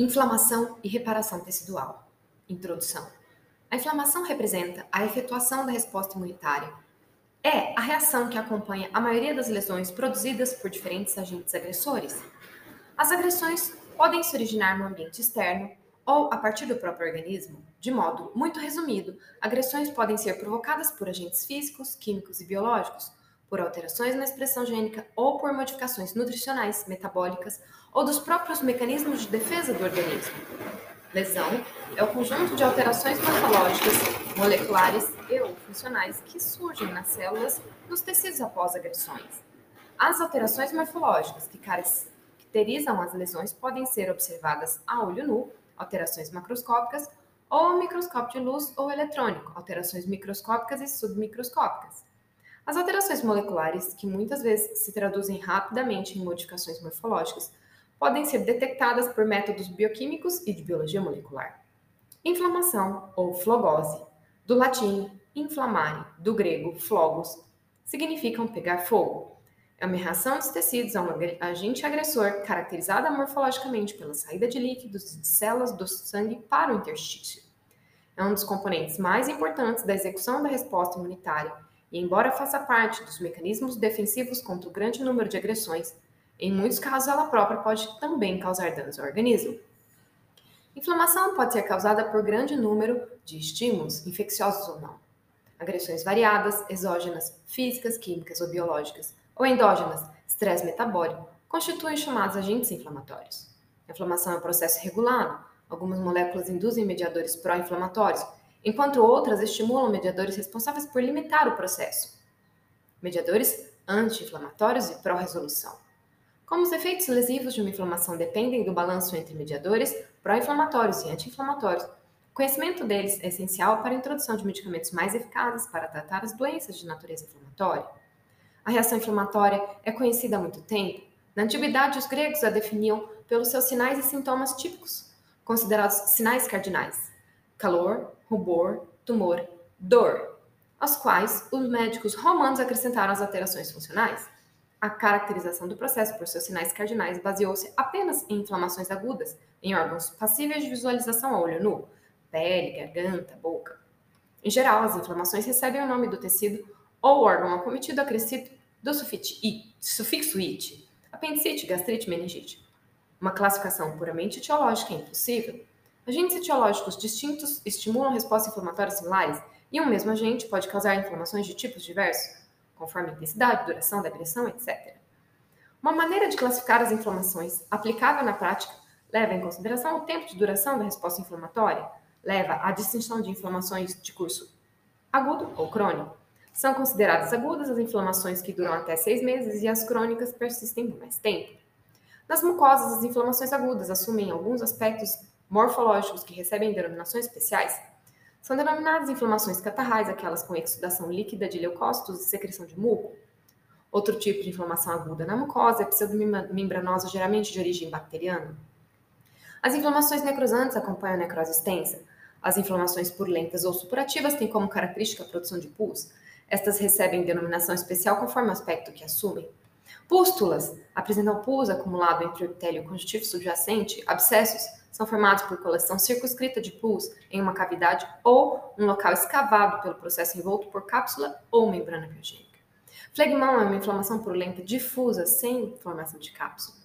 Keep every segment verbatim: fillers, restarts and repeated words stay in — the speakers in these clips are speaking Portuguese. Inflamação e reparação tecidual. Introdução. A inflamação representa a efetuação da resposta imunitária. É a reação que acompanha a maioria das lesões produzidas por diferentes agentes agressores. As agressões podem se originar no ambiente externo ou a partir do próprio organismo. De modo muito resumido, agressões podem ser provocadas por agentes físicos, químicos e biológicos, por alterações na expressão gênica ou por modificações nutricionais, metabólicas ou dos próprios mecanismos de defesa do organismo. Lesão é o conjunto de alterações morfológicas, moleculares e ou funcionais que surgem nas células nos tecidos após agressões. As alterações morfológicas que caracterizam as lesões podem ser observadas a olho nu, alterações macroscópicas, ou microscópio de luz ou eletrônico, alterações microscópicas e submicroscópicas. As alterações moleculares, que muitas vezes se traduzem rapidamente em modificações morfológicas, podem ser detectadas por métodos bioquímicos e de biologia molecular. Inflamação, ou flogose, do latim inflamare, do grego flogos, significam pegar fogo. É uma reação dos tecidos a um agente agressor, caracterizada morfologicamente pela saída de líquidos e de células do sangue para o interstício. É um dos componentes mais importantes da execução da resposta imunitária, e embora faça parte dos mecanismos defensivos contra o grande número de agressões, em muitos casos ela própria pode também causar danos ao organismo. Inflamação pode ser causada por grande número de estímulos, infecciosos ou não. Agressões variadas, exógenas, físicas, químicas ou biológicas, ou endógenas, estresse metabólico, constituem chamados agentes inflamatórios. A inflamação é um processo regulado, algumas moléculas induzem mediadores pró-inflamatórios, enquanto outras estimulam mediadores responsáveis por limitar o processo, mediadores anti-inflamatórios e pró-resolução. Como os efeitos lesivos de uma inflamação dependem do balanço entre mediadores pró-inflamatórios e anti-inflamatórios, o conhecimento deles é essencial para a introdução de medicamentos mais eficazes para tratar as doenças de natureza inflamatória. A reação inflamatória é conhecida há muito tempo. Na antiguidade, os gregos a definiam pelos seus sinais e sintomas típicos, considerados sinais cardinais: calor, rubor, tumor, dor, aos quais os médicos romanos acrescentaram as alterações funcionais. A caracterização do processo por seus sinais cardinais baseou-se apenas em inflamações agudas, em órgãos passíveis de visualização a olho nu, pele, garganta, boca. Em geral, as inflamações recebem o nome do tecido ou órgão acometido acrescido do sufixo it, apendicite, gastrite, meningite. Uma classificação puramente etiológica é impossível. Agentes etiológicos distintos estimulam respostas inflamatórias similares e um mesmo agente pode causar inflamações de tipos diversos, conforme a intensidade, duração da agressão, etcétera. Uma maneira de classificar as inflamações aplicável na prática leva em consideração o tempo de duração da resposta inflamatória, leva à distinção de inflamações de curso agudo ou crônico. São consideradas agudas as inflamações que duram até seis meses e as crônicas persistem por mais tempo. Nas mucosas, as inflamações agudas assumem alguns aspectos morfológicos que recebem denominações especiais. São denominadas inflamações catarrais, aquelas com exudação líquida de leucócitos e secreção de muco. Outro tipo de inflamação aguda na mucosa é pseudomembranosa, geralmente de origem bacteriana. As inflamações necrosantes acompanham a necrose extensa. As inflamações purulentas ou supurativas têm como característica a produção de pus. Estas recebem denominação especial conforme o aspecto que assumem. Pústulas apresentam pus acumulado entre o epitélio conjuntivo subjacente, abscessos, são formados por coleção circunscrita de pus em uma cavidade ou um local escavado pelo processo envolto por cápsula ou membrana biogênica. Flegmão é uma inflamação purulenta difusa, sem formação de cápsula.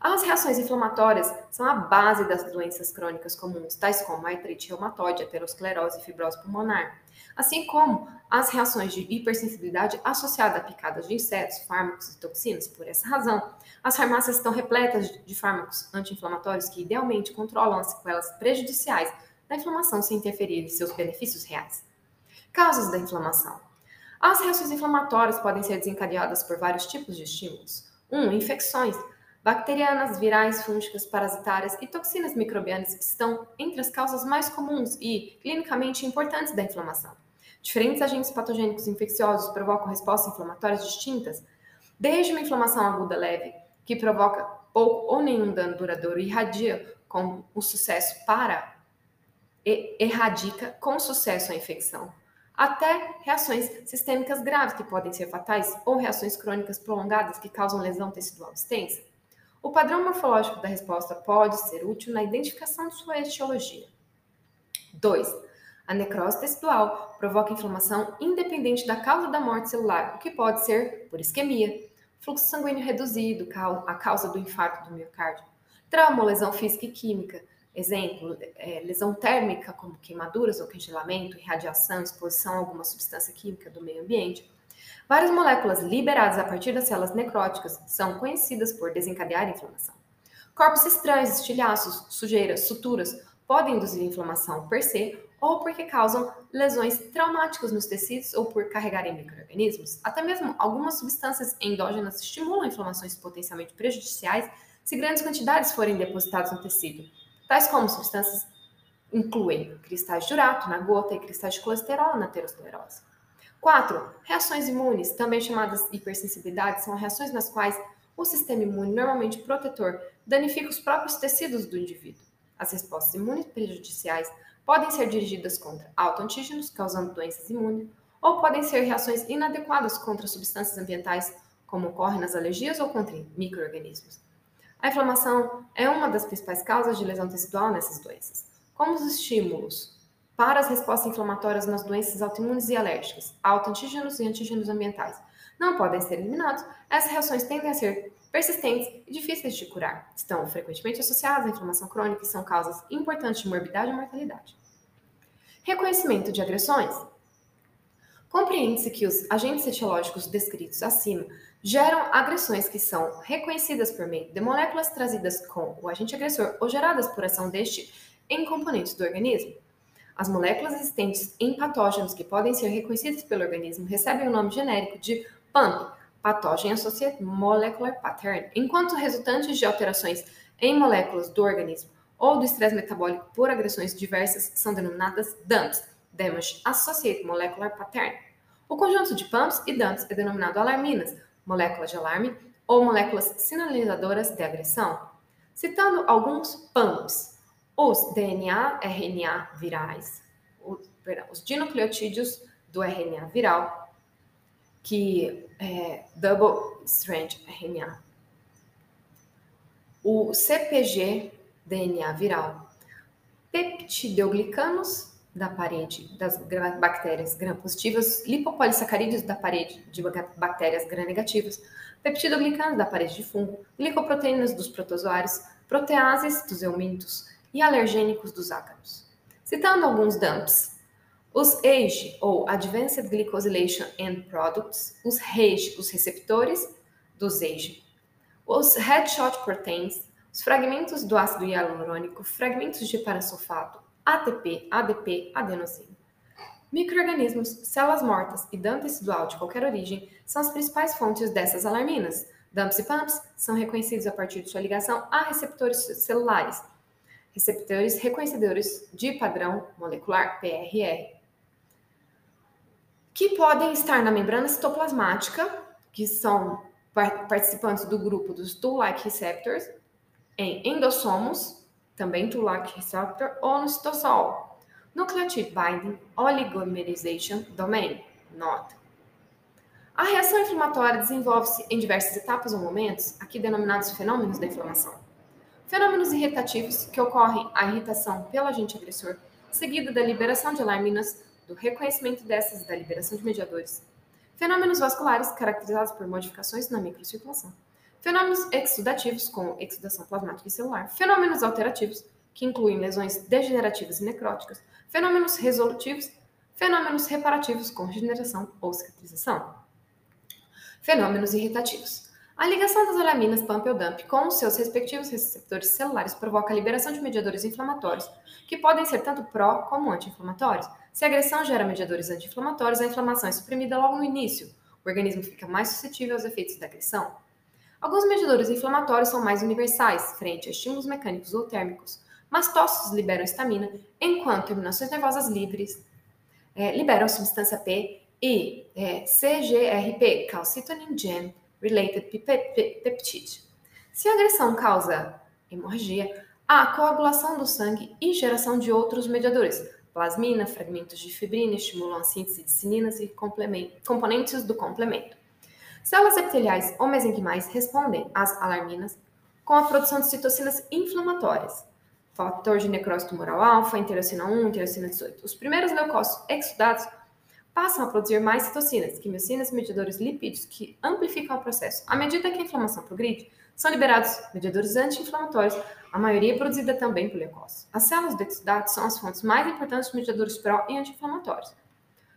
As reações inflamatórias são a base das doenças crônicas comuns, tais como a artrite reumatoide, aterosclerose e fibrose pulmonar, assim como as reações de hipersensibilidade associada a picadas de insetos, fármacos e toxinas. Por essa razão, as farmácias estão repletas de fármacos anti-inflamatórios que idealmente controlam as sequelas prejudiciais da inflamação sem interferir em seus benefícios reais. Causas da inflamação. As reações inflamatórias podem ser desencadeadas por vários tipos de estímulos. um. Um, infecções. Bacterianas, virais, fúngicas, parasitárias e toxinas microbianas estão entre as causas mais comuns e clinicamente importantes da inflamação. Diferentes agentes patogênicos infecciosos provocam respostas inflamatórias distintas, desde uma inflamação aguda leve, que provoca pouco ou nenhum dano duradouro e irradia com o sucesso para e erradica com sucesso a infecção, até reações sistêmicas graves que podem ser fatais ou reações crônicas prolongadas que causam lesão tecidual extensa. O padrão morfológico da resposta pode ser útil na identificação de sua etiologia. dois. A necrose tecidual provoca inflamação independente da causa da morte celular, o que pode ser por isquemia, fluxo sanguíneo reduzido, a causa do infarto do miocárdio, trauma ou lesão física e química, exemplo, é, lesão térmica como queimaduras ou congelamento, irradiação, exposição a alguma substância química do meio ambiente. Várias moléculas liberadas a partir das células necróticas são conhecidas por desencadear inflamação. Corpos estranhos, estilhaços, sujeiras, suturas podem induzir inflamação per se ou porque causam lesões traumáticas nos tecidos ou por carregarem micro-organismos. Até mesmo algumas substâncias endógenas estimulam inflamações potencialmente prejudiciais se grandes quantidades forem depositadas no tecido. Tais como substâncias incluem cristais de urato na gota e cristais de colesterol na aterosclerose. quatro. Reações imunes, também chamadas hipersensibilidades, são reações nas quais o sistema imune, normalmente protetor, danifica os próprios tecidos do indivíduo. As respostas imunes prejudiciais podem ser dirigidas contra autoantígenos, causando doenças imunes, ou podem ser reações inadequadas contra substâncias ambientais, como ocorre nas alergias ou contra micro-organismos. A inflamação é uma das principais causas de lesão tecidual nessas doenças. Como os estímulos para as respostas inflamatórias nas doenças autoimunes e alérgicas, autoantígenos e antígenos ambientais, não podem ser eliminados, essas reações tendem a ser persistentes e difíceis de curar. Estão frequentemente associadas à inflamação crônica e são causas importantes de morbidade e mortalidade. Reconhecimento de agressões. Compreende-se que os agentes etiológicos descritos acima geram agressões que são reconhecidas por meio de moléculas trazidas com o agente agressor ou geradas por ação deste em componentes do organismo. As moléculas existentes em patógenos que podem ser reconhecidas pelo organismo recebem o nome genérico de P A M P, Pathogen Associated Molecular Pattern, enquanto resultantes de alterações em moléculas do organismo ou do estresse metabólico por agressões diversas são denominadas D A M Ps, Damage Associated Molecular Pattern. O conjunto de P A M Ps e D A M Ps é denominado alarminas, moléculas de alarme ou moléculas sinalizadoras de agressão. Citando alguns P A M Ps, os D N A, R N A virais, os, perdão, os dinucleotídeos do R N A viral, que é double-strand R N A, o C P G, D N A viral, peptidoglicanos, da parede das bactérias gram-positivas, lipopolissacarídeos da parede de bactérias gram-negativas, peptidoglicanos da parede de fungo, glicoproteínas dos protozoários, proteases dos eumintos e alergênicos dos ácaros. Citando alguns D A M Ps, os A G E, ou Advanced Glycosylation End Products, os R A G E, os receptores dos A G E, os headshot proteins, os fragmentos do ácido hialurônico, fragmentos de parasulfato, A T P, A D P, adenosina. Micro-organismos, células mortas e D A M P tecidual de qualquer origem são as principais fontes dessas alarminas. D A M Ps e P A M Ps são reconhecidos a partir de sua ligação a receptores celulares, receptores reconhecedores de padrão molecular, P R R, que podem estar na membrana citoplasmática, que são participantes do grupo dos Toll-like receptors, em endossomos, também Toll-like receptor ou no citosol. Nucleotide binding oligomerization domain, nota. A reação inflamatória desenvolve-se em diversas etapas ou momentos, aqui denominados fenômenos da inflamação. Fenômenos irritativos que ocorrem a irritação pelo agente agressor, seguida da liberação de alarminas, do reconhecimento dessas e da liberação de mediadores. Fenômenos vasculares caracterizados por modificações na microcirculação. Fenômenos exudativos, como exudação plasmática e celular. Fenômenos alterativos, que incluem lesões degenerativas e necróticas. Fenômenos resolutivos. Fenômenos reparativos, com regeneração ou cicatrização. Fenômenos irritativos. A ligação das alaminas P A M P ou D A M P com os seus respectivos receptores celulares provoca a liberação de mediadores inflamatórios, que podem ser tanto pró- como anti-inflamatórios. Se a agressão gera mediadores anti-inflamatórios, a inflamação é suprimida logo no início. O organismo fica mais suscetível aos efeitos da agressão. Alguns mediadores inflamatórios são mais universais, frente a estímulos mecânicos ou térmicos, mas mastócitos liberam histamina, enquanto terminações nervosas livres eh, liberam substância P e eh, C G R P, calcitonin gene related peptide. Se a agressão causa hemorragia, há coagulação do sangue e geração de outros mediadores, plasmina, fragmentos de fibrina, estimulam a síntese de cininas e componentes do complemento. Células epiteliais ou mesenquimais respondem às alarminas, com a produção de citocinas inflamatórias, fator de necrose tumoral alfa, interleucina um, interleucina dezoito. Os primeiros leucócitos exudados passam a produzir mais citocinas, quimiocinas, mediadores lipídicos que amplificam o processo. À medida que a inflamação progride, são liberados mediadores anti-inflamatórios, a maioria é produzida também por leucócitos. As células do exudato são as fontes mais importantes de mediadores pró e anti-inflamatórios.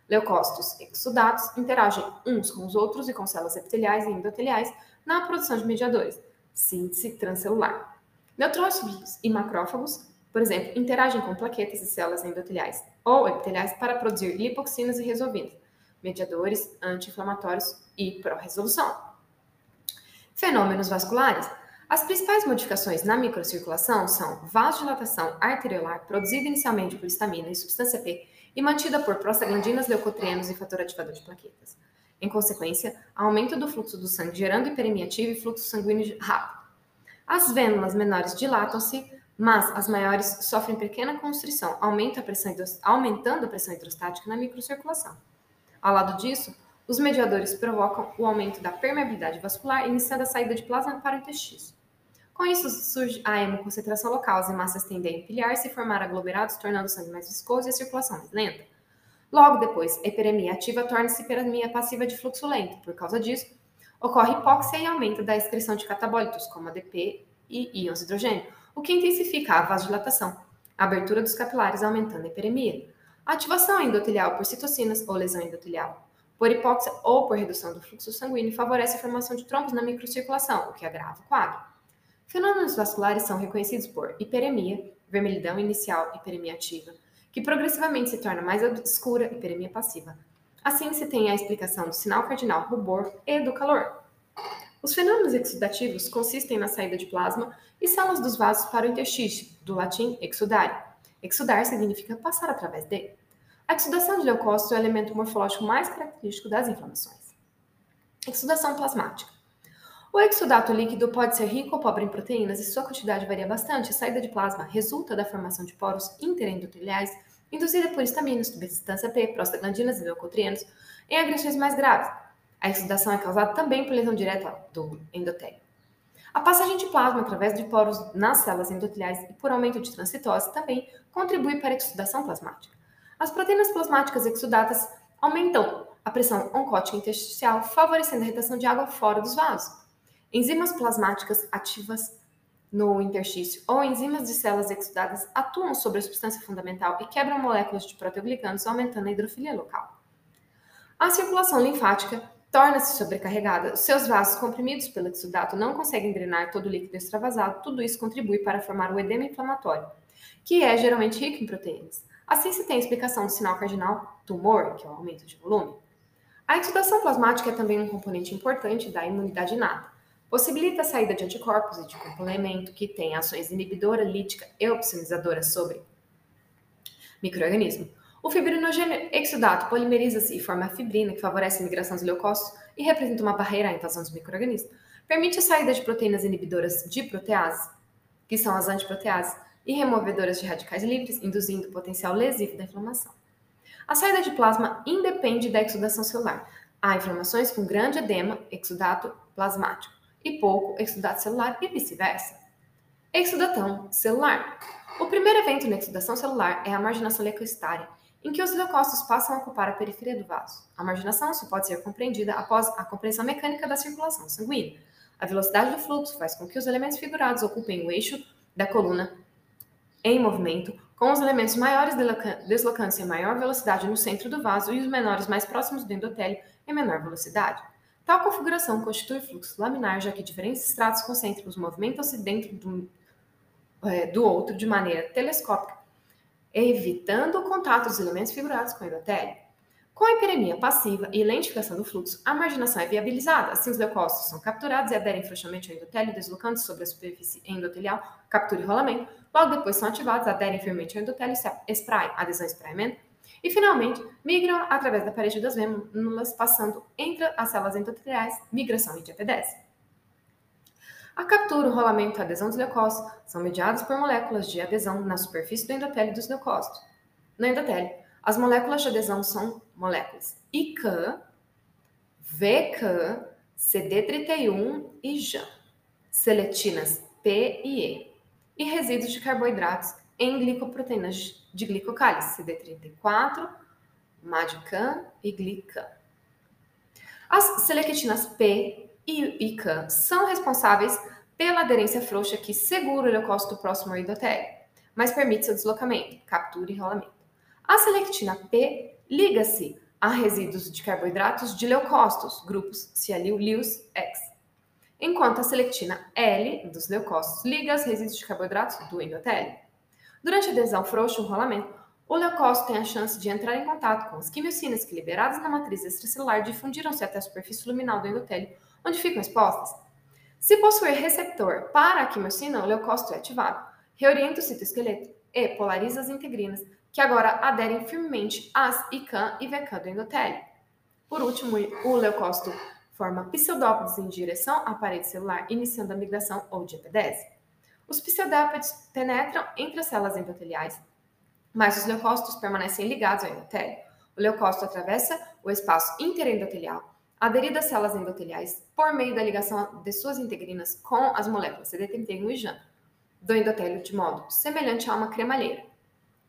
Leucócitos exudatos interagem uns com os outros e com células epiteliais e endoteliais na produção de mediadores, síntese transcelular. Neutrófilos e macrófagos, por exemplo, interagem com plaquetas e células endoteliais ou epiteliais para produzir lipoxinas e resolvinas, mediadores anti-inflamatórios e pró-resolução. Fenômenos vasculares. As principais modificações na microcirculação são vasodilatação arteriolar, produzida inicialmente por histamina e substância P e mantida por prostaglandinas, leucotrienos e fator ativador de plaquetas. Em consequência, aumento do fluxo do sangue, gerando hiperemia ativa e fluxo sanguíneo rápido. As vênulas menores dilatam-se, mas as maiores sofrem pequena constrição, aumenta a pressão hidros... aumentando a pressão hidrostática na microcirculação. Ao lado disso, os mediadores provocam o aumento da permeabilidade vascular, iniciando a saída de plasma para o intestino. Com isso, surge a hemoconcentração local, as hemácias tendem a empilhar-se e formar aglomerados, tornando o sangue mais viscoso e a circulação mais lenta. Logo depois, a hiperemia ativa torna-se hiperemia passiva de fluxo lento. Por causa disso, ocorre hipóxia e aumento da excreção de catabólitos, como A D P e íons de hidrogênio, o que intensifica a vasodilatação, a abertura dos capilares aumentando a hiperemia. A ativação endotelial por citocinas ou lesão endotelial por hipóxia ou por redução do fluxo sanguíneo, favorece a formação de trombos na microcirculação, o que agrava o quadro. Fenômenos vasculares são reconhecidos por hiperemia, vermelhidão inicial, hiperemia ativa, que progressivamente se torna mais escura, hiperemia passiva. Assim, se tem a explicação do sinal cardinal, rubor e do calor. Os fenômenos exudativos consistem na saída de plasma e células dos vasos para o intestino, do latim exudare. Exudar significa passar através de. A exudação de leucócitos é o elemento morfológico mais característico das inflamações. Exudação plasmática. O exudato líquido pode ser rico ou pobre em proteínas e sua quantidade varia bastante. A saída de plasma resulta da formação de poros interendoteliais, induzida por histaminas, substância P, prostaglandinas e leucotrienos, em agressões mais graves. A exudação é causada também por lesão direta do endotélio. A passagem de plasma através de poros nas células endoteliais e por aumento de transcitose também contribui para a exudação plasmática. As proteínas plasmáticas exudatas aumentam a pressão oncótica intersticial, favorecendo a retenção de água fora dos vasos. Enzimas plasmáticas ativas no interstício ou enzimas de células exudadas atuam sobre a substância fundamental e quebram moléculas de proteoglicanos, aumentando a hidrofilia local. A circulação linfática torna-se sobrecarregada. Os seus vasos comprimidos pelo exudato não conseguem drenar todo o líquido extravasado. Tudo isso contribui para formar o edema inflamatório, que é geralmente rico em proteínas. Assim se tem a explicação do sinal cardinal tumor, que é o aumento de volume. A exudação plasmática é também um componente importante da imunidade inata. Possibilita a saída de anticorpos e de complemento que têm ações inibidora, lítica e opsonizadora sobre micro-organismo. O fibrinogênio exudato polimeriza-se e forma a fibrina, que favorece a migração dos leucócitos e representa uma barreira à invasão dos micro-organismos. Permite a saída de proteínas inibidoras de proteases, que são as antiproteases, e removedoras de radicais livres, induzindo o potencial lesivo da inflamação. A saída de plasma independe da exudação celular. Há inflamações com grande edema, exudato plasmático, e pouco exudato celular e vice-versa. Exudação celular. O primeiro evento na exudação celular é a marginação leucocitária, em que os leucócitos passam a ocupar a periferia do vaso. A marginação só pode ser compreendida após a compreensão mecânica da circulação sanguínea. A velocidade do fluxo faz com que os elementos figurados ocupem o eixo da coluna em movimento, com os elementos maiores deslocando-se em maior velocidade no centro do vaso e os menores mais próximos do endotélio em menor velocidade. Tal configuração constitui fluxo laminar, já que diferentes estratos concêntricos movimentam-se dentro do, é, do outro de maneira telescópica, evitando o contato dos elementos figurados com o endotélio. Com a hiperemia passiva e lentificação do fluxo, a marginação é viabilizada, assim os leucócitos são capturados e aderem frouxamente ao endotélio, deslocando-se sobre a superfície endotelial, captura e rolamento, logo depois são ativados, aderem firmemente ao endotélio e se espraem, adesão e espraimento, e finalmente migram através da parede das vênulas, passando entre as células endoteliais, migração e diapedese. A captura, o rolamento e a adesão dos leucócitos são mediados por moléculas de adesão na superfície do endotélio dos leucócitos. No endotélio, as moléculas de adesão são moléculas I C, V C, C D trinta e um e J A M. Seletinas P e E, e resíduos de carboidratos em glicoproteínas de glicocálice, C D trinta e quatro, MAD-CAM e GliCAM. As selectinas P e I C A M são responsáveis pela aderência frouxa que segura o leucócito próximo ao endotélio, mas permite seu deslocamento, captura e rolamento. A selectina P liga-se a resíduos de carboidratos de leucócitos, grupos Cialil-Lius-X, enquanto a selectina L dos leucócitos liga aos resíduos de carboidratos do endotélio. Durante a adesão frouxa ou rolamento, o leucócito tem a chance de entrar em contato com as quimiocinas que, liberadas na matriz extracelular, difundiram-se até a superfície luminal do endotélio, onde ficam expostas. Se possuir receptor para a quimiocina, o leucócito é ativado, reorienta o citoesqueleto e polariza as integrinas, que agora aderem firmemente às I C A M e V C A M do endotélio. Por último, o leucócito forma pseudópodes em direção à parede celular, iniciando a migração ou diapedese. Os pseudópodes penetram entre as células endoteliais, mas os leucócitos permanecem ligados ao endotélio. O leucócito atravessa o espaço interendotelial, aderido às células endoteliais, por meio da ligação de suas integrinas com as moléculas C D trinta e um e J A M do endotélio, de modo semelhante a uma cremalheira.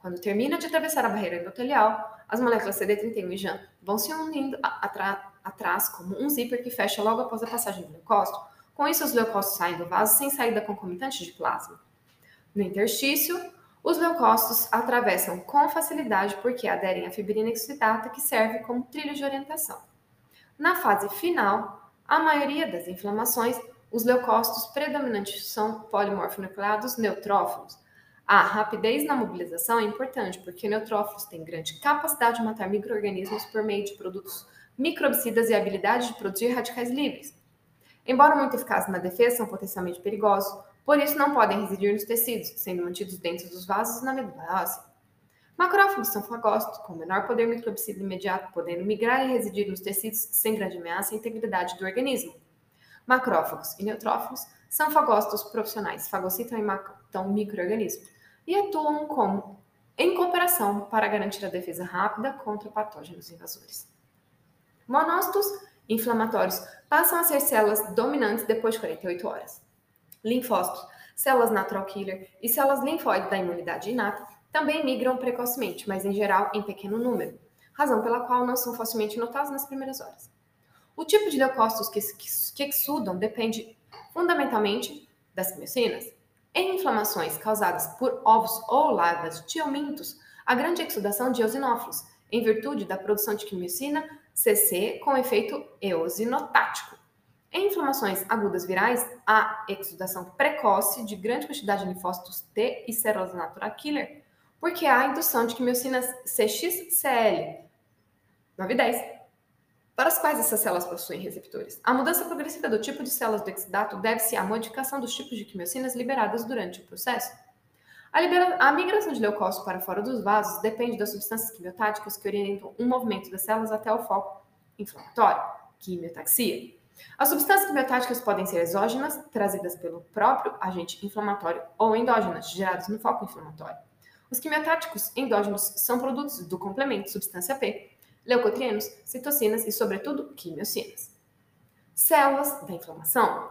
Quando termina de atravessar a barreira endotelial, as moléculas C D trinta e um e J A M vão se unindo atrás atrás como um zíper que fecha logo após a passagem do leucócito. Com isso, os leucócitos saem do vaso sem saída concomitante de plasma. No interstício, os leucócitos atravessam com facilidade porque aderem à fibrina exudata, que serve como trilho de orientação. Na fase final, a maioria das inflamações, os leucócitos predominantes são polimorfonucleados neutrófilos. A rapidez na mobilização é importante porque neutrófilos têm grande capacidade de matar micro-organismos por meio de produtos microbicidas e a habilidade de produzir radicais livres. Embora muito eficazes na defesa, são potencialmente perigosos, por isso não podem residir nos tecidos, sendo mantidos dentro dos vasos e na medula óssea. Macrófagos são fagócitos, com menor poder microbicida imediato, podendo migrar e residir nos tecidos sem grande ameaça à integridade do organismo. Macrófagos e neutrófilos são fagócitos profissionais, fagocitam e matam micro-organismos e atuam como em cooperação para garantir a defesa rápida contra patógenos invasores. Monócitos inflamatórios passam a ser células dominantes depois de quarenta e oito horas. Linfócitos, células natural killer e células linfóides da imunidade inata também migram precocemente, mas em geral em pequeno número, razão pela qual não são facilmente notados nas primeiras horas. O tipo de leucócitos que, que, que exudam depende fundamentalmente das quimiocinas. Em inflamações causadas por ovos ou larvas de helmintos, há grande exudação de eosinófilos, em virtude da produção de quimiocina C C com efeito eosinotático. Em inflamações agudas virais, há exudação precoce de grande quantidade de linfócitos T e células natural killer, porque há indução de quimiocinas C X C L nove dez, para as quais essas células possuem receptores. A mudança progressiva do tipo de células do exudato deve-se à modificação dos tipos de quimiocinas liberadas durante o processo. A, libera... a migração de leucócitos para fora dos vasos depende das substâncias quimiotáticas que orientam o movimento das células até o foco inflamatório, quimiotaxia. As substâncias quimiotáticas podem ser exógenas, trazidas pelo próprio agente inflamatório, ou endógenas, geradas no foco inflamatório. Os quimiotáticos endógenos são produtos do complemento substância P, leucotrienos, citocinas e, sobretudo, quimiocinas. Células da inflamação.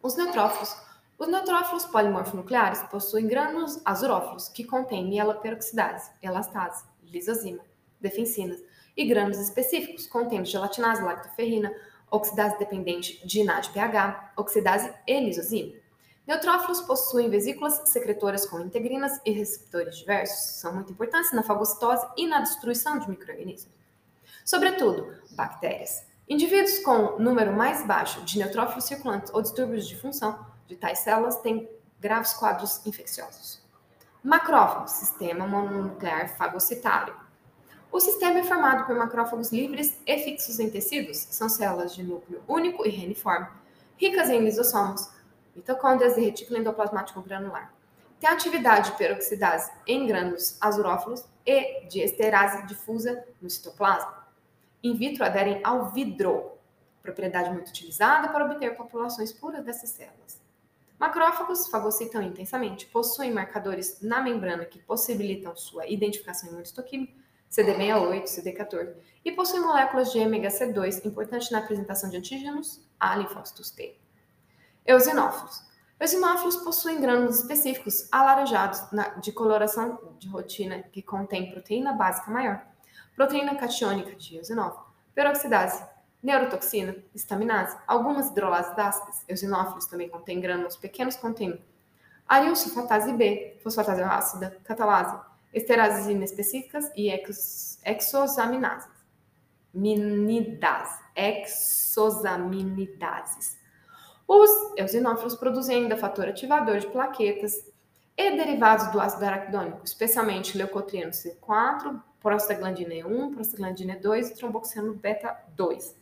Os neutrófilos. Os neutrófilos polimorfonucleares possuem grânulos azurófilos que contêm mieloperoxidase, elastase, lisozima, defensinas e grânulos específicos contendo gelatinase, lactoferrina, oxidase dependente de I N A D P H, oxidase e lisozima. Neutrófilos possuem vesículas secretoras com integrinas e receptores diversos, são muito importantes na fagocitose e na destruição de micro-organismos, sobretudo bactérias. Indivíduos com número mais baixo de neutrófilos circulantes ou distúrbios de função de tais células têm graves quadros infecciosos. Macrófagos, sistema mononuclear fagocitário. O sistema é formado por macrófagos livres e fixos em tecidos, são células de núcleo único e reniforme, ricas em lisossomos, mitocôndrias e retículo endoplasmático granular. Tem atividade de peroxidase em grânulos azurófilos e de esterase difusa no citoplasma. In vitro aderem ao vidro, propriedade muito utilizada para obter populações puras dessas células. Macrófagos fagocitam intensamente, possuem marcadores na membrana que possibilitam sua identificação imunistoquímica, C D sessenta e oito, C D quatorze, e possuem moléculas de ômega C dois, importante na apresentação de antígenos a linfócitos T. Eosinófilos. Os hemófilos possuem grânulos específicos alaranjados de coloração de rotina que contém proteína básica maior, proteína catiônica tiosinófila, peroxidase, neurotoxina, estaminase, algumas hidrolases ácidas. Os eosinófilos também contêm grânulos pequenos contendo arilsulfatase B, fosfatase ácida, catalase, esterases inespecíficas e ex- exosaminases. Minidases, exosaminidases. Os eosinófilos produzem ainda fator ativador de plaquetas e derivados do ácido araquidônico, especialmente leucotrieno C quatro, prostaglandina E um, prostaglandina E dois e tromboxano beta dois.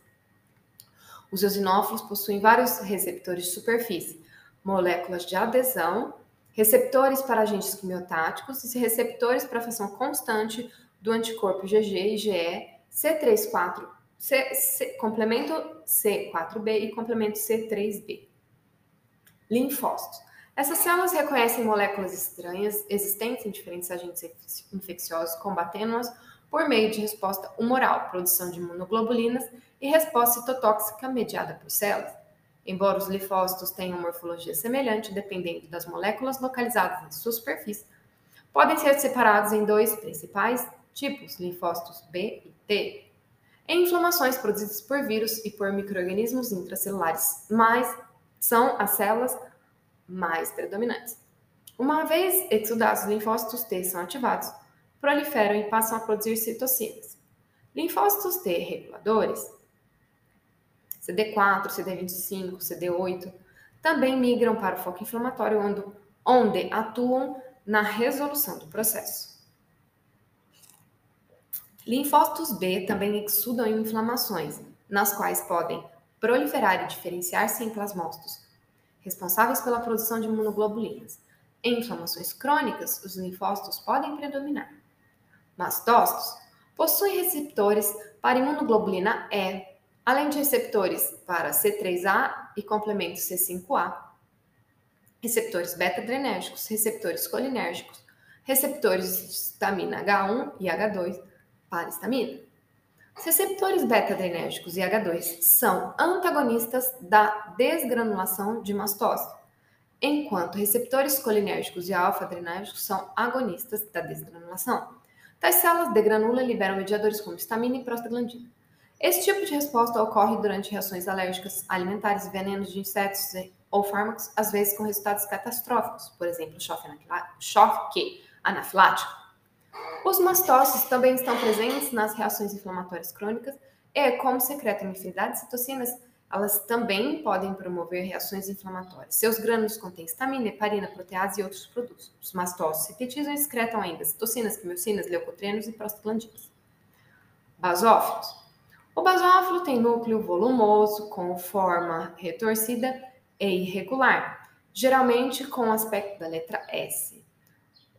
Os eosinófilos possuem vários receptores de superfície, moléculas de adesão, receptores para agentes quimiotáticos e receptores para ação constante do anticorpo IgG, IgE, C três quatro, C, C, complemento C quatro B e complemento C três B. Linfócitos. Essas células reconhecem moléculas estranhas existentes em diferentes agentes infecciosos, combatendo-as por meio de resposta humoral, produção de imunoglobulinas e resposta citotóxica mediada por células. Embora os linfócitos tenham morfologia semelhante, dependendo das moléculas localizadas em sua superfície, podem ser separados em dois principais tipos, linfócitos B e T, em inflamações produzidas por vírus e por micro-organismos intracelulares, mas são as células mais predominantes. Uma vez exudados, os linfócitos T são ativados, proliferam e passam a produzir citocinas. Linfócitos T reguladores, C D quatro, C D vinte e cinco, C D oito, também migram para o foco inflamatório, onde, onde atuam na resolução do processo. Linfócitos B também exudam em inflamações, nas quais podem proliferar e diferenciar-se em plasmócitos, responsáveis pela produção de imunoglobulinas. Em inflamações crônicas, os linfócitos podem predominar. Mastócitos possuem receptores para imunoglobulina E, além de receptores para C três A e complemento C cinco A, receptores beta-adrenérgicos, receptores colinérgicos, receptores de histamina H um e H dois para histamina. Os receptores beta-adrenérgicos e H dois são antagonistas da desgranulação de mastose, enquanto receptores colinérgicos e alfa-adrenérgicos são agonistas da desgranulação. Tais células degranulam e liberam mediadores como histamina e prostaglandina. Esse tipo de resposta ocorre durante reações alérgicas, alimentares, venenos de insetos ou fármacos, às vezes com resultados catastróficos, por exemplo, choque anafilático. Os mastócitos também estão presentes nas reações inflamatórias crônicas e, como secretam infinidade de citocinas, elas também podem promover reações inflamatórias. Seus grânulos contêm histamina, heparina, protease e outros produtos. Os mastócitos sintetizam e excretam ainda citocinas, quimiocinas, leucotrienos e prostaglandinas. Basófilos. O basófilo tem núcleo volumoso, com forma retorcida e irregular, geralmente com aspecto da letra S.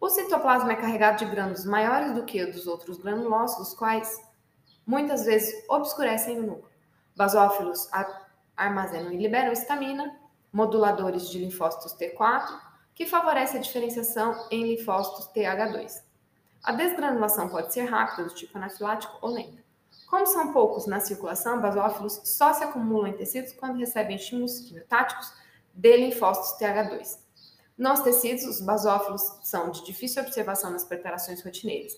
O citoplasma é carregado de grânulos maiores do que os dos outros granulócitos, os quais muitas vezes obscurecem o núcleo. Basófilos armazenam e liberam histamina, moduladores de linfócitos T quatro, que favorece a diferenciação em linfócitos T H dois. A desgranulação pode ser rápida, do tipo anafilático ou lenta. Como são poucos na circulação, basófilos só se acumulam em tecidos quando recebem estímulos quimiotáticos de linfócitos T H dois. Nos tecidos, os basófilos são de difícil observação nas preparações rotineiras.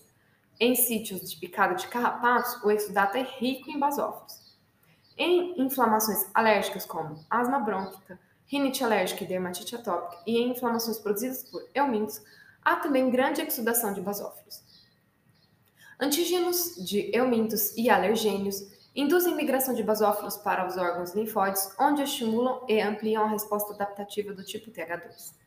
Em sítios de picada de carrapatos, o exudato é rico em basófilos. Em inflamações alérgicas como asma brônquica, rinite alérgica e dermatite atópica, e em inflamações produzidas por helmintos, há também grande exudação de basófilos. Antígenos de helmintos e alergênios induzem migração de basófilos para os órgãos linfóides, onde estimulam e ampliam a resposta adaptativa do tipo T H dois.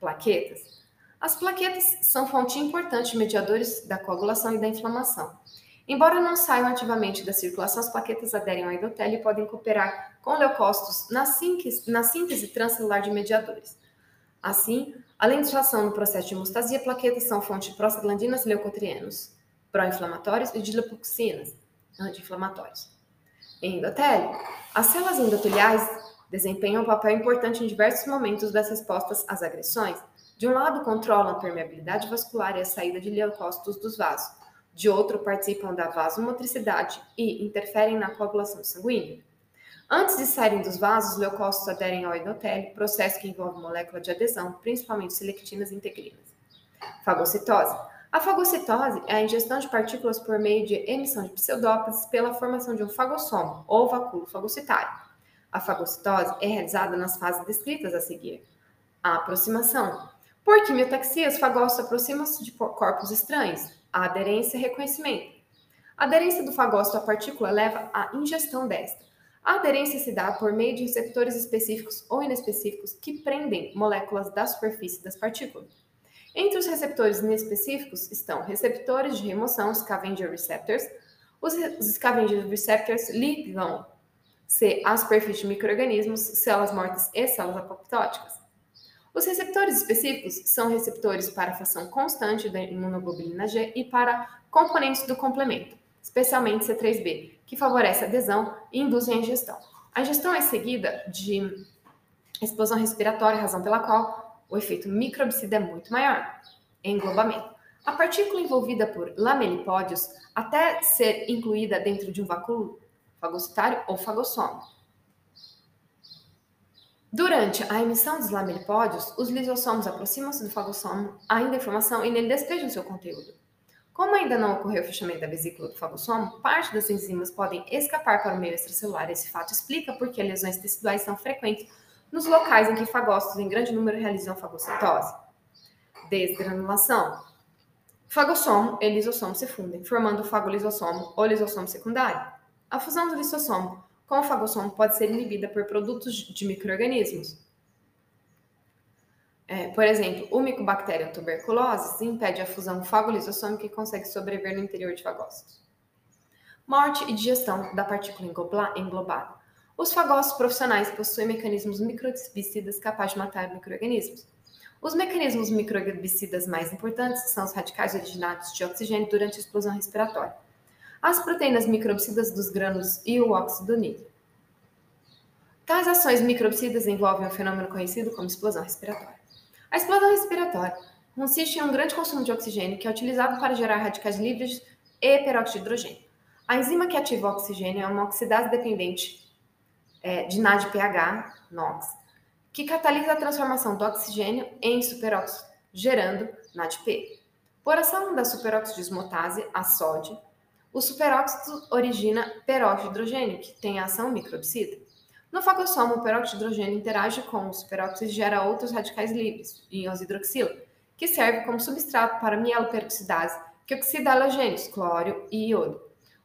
Plaquetas. As plaquetas são fonte importante de mediadores da coagulação e da inflamação. Embora não saiam ativamente da circulação, as plaquetas aderem ao endotélio e podem cooperar com leucócitos na síntese, na síntese transcelular de mediadores. Assim, além de sua ação no processo de hemostasia, plaquetas são fonte de prostaglandinas, leucotrienos pró-inflamatórios e de lipoxinas, anti-inflamatórios. Em endotélio, as células endoteliais desempenham um papel importante em diversos momentos das respostas às agressões. De um lado, controlam a permeabilidade vascular e a saída de leucócitos dos vasos. De outro, participam da vasomotricidade e interferem na coagulação sanguínea. Antes de saírem dos vasos, os leucócitos aderem ao endotélio, processo que envolve molécula de adesão, principalmente selectinas e integrinas. Fagocitose. A fagocitose é a ingestão de partículas por meio de emissão de pseudópodes pela formação de um fagossomo, ou vacúolo fagocitário. A fagocitose é realizada nas fases descritas a seguir. A aproximação. Por quimiotaxia, os fagócitos aproximam-se de corpos estranhos. A aderência e reconhecimento. A aderência do fagócito à partícula leva à ingestão desta. A aderência se dá por meio de receptores específicos ou inespecíficos que prendem moléculas da superfície das partículas. Entre os receptores inespecíficos estão receptores de remoção, os scavenger receptors. Os, re- os scavenger receptors ligam-se à superfície de micro-organismos, células mortas e células apoptóticas. Os receptores específicos são receptores para a fração constante da imunoglobulina G e para componentes do complemento, especialmente C três B, que favorece a adesão e induz a ingestão. A ingestão é seguida de explosão respiratória, razão pela qual o efeito microbicida é muito maior. Englobamento. A partícula envolvida por lamelipódios até ser incluída dentro de um vacúolo fagocitário ou fagossomo. Durante a emissão dos lamelipódios, os lisossomos aproximam-se do fagossomo, ainda em formação, e nele despejam seu conteúdo. Como ainda não ocorreu o fechamento da vesícula do fagossomo, parte das enzimas podem escapar para o meio extracelular. Esse fato explica por que lesões teciduais são frequentes nos locais em que fagócitos em grande número realizam fagocitose. Desgranulação. Fagossomo e lisossomo se fundem, formando o fagolisossomo ou lisossomo secundário. A fusão do lisossomo com o fagossomo pode ser inibida por produtos de micro-organismos. É, por exemplo, o micobactéria tuberculose impede a fusão fagolisossômica e consegue sobreviver no interior de fagócitos. Morte e digestão da partícula englobada. Os fagócitos profissionais possuem mecanismos microbicidas capazes de matar micro-organismos. Os mecanismos microbicidas mais importantes são os radicais originados de oxigênio durante a explosão respiratória, as proteínas microbicidas dos grânulos e o óxido nítrico. Tais ações microbicidas envolvem um fenômeno conhecido como explosão respiratória. A explosão respiratória consiste em um grande consumo de oxigênio que é utilizado para gerar radicais livres e peróxido de hidrogênio. A enzima que ativa o oxigênio é uma oxidase dependente é, de N A D P H, NOX, que catalisa a transformação do oxigênio em superóxido, gerando N A D P. Por ação da superóxido de esmotase, a SOD, o superóxido origina peróxido de hidrogênio, que tem a ação microbicida. No fagossomo, o peróxido de hidrogênio interage com o superóxido e gera outros radicais livres, íons hidroxila, que serve como substrato para a mieloperoxidase, que oxida halogênios, cloro e iodo,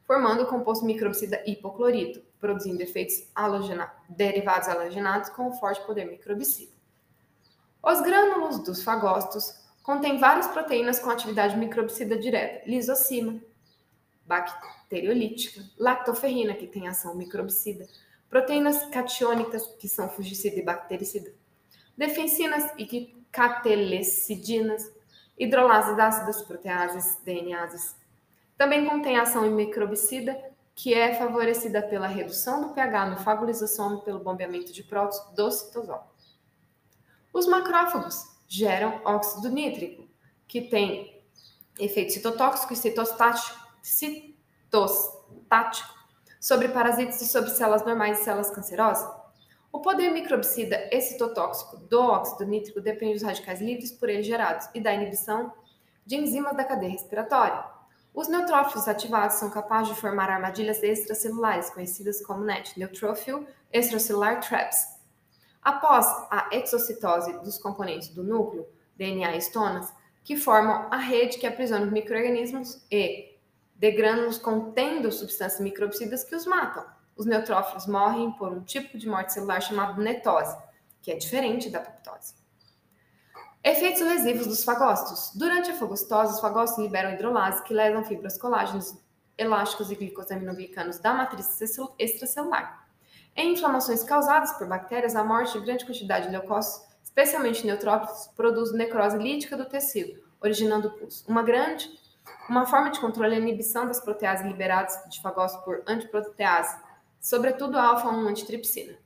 formando o composto microbicida hipoclorito, produzindo efeitos halogena- derivados halogenados com forte poder microbicida. Os grânulos dos fagócitos contêm várias proteínas com atividade microbicida direta, lisocima, bacteriolítica, lactoferrina, que tem ação microbicida, proteínas catiônicas, que são fungicida e bactericida, defensinas e catelecidinas, hidrolases ácidas, proteases, D N ases. Também contém ação microbicida, que é favorecida pela redução do pH no fagolisossomo pelo bombeamento de prótons do citosol. Os macrófagos geram óxido nítrico, que tem efeito citotóxico e citostático, citostático sobre parasitas e sobre células normais e células cancerosas. O poder microbicida e citotóxico do óxido nítrico depende dos radicais livres por ele gerados e da inibição de enzimas da cadeia respiratória. Os neutrófilos ativados são capazes de formar armadilhas extracelulares, conhecidas como N E T, Neutrophil Extracellular Traps. Após a exocitose dos componentes do núcleo, D N A e estonas, que formam a rede que aprisiona os micro-organismos e de grânulos contendo substâncias microbicidas que os matam. Os neutrófilos morrem por um tipo de morte celular chamado netose, que é diferente da apoptose. Efeitos lesivos dos fagócitos. Durante a fagocitose, os fagócitos liberam hidrolases que lesam fibras colágenos, elásticos e glicosaminoglicanos da matriz extracelular. Em inflamações causadas por bactérias, a morte de grande quantidade de leucócitos, especialmente neutrófilos, produz necrose lítica do tecido, originando pus. Uma grande Uma forma de controle é a inibição das proteases liberadas de fagócitos por antiprotease, sobretudo a alfa um antitripsina.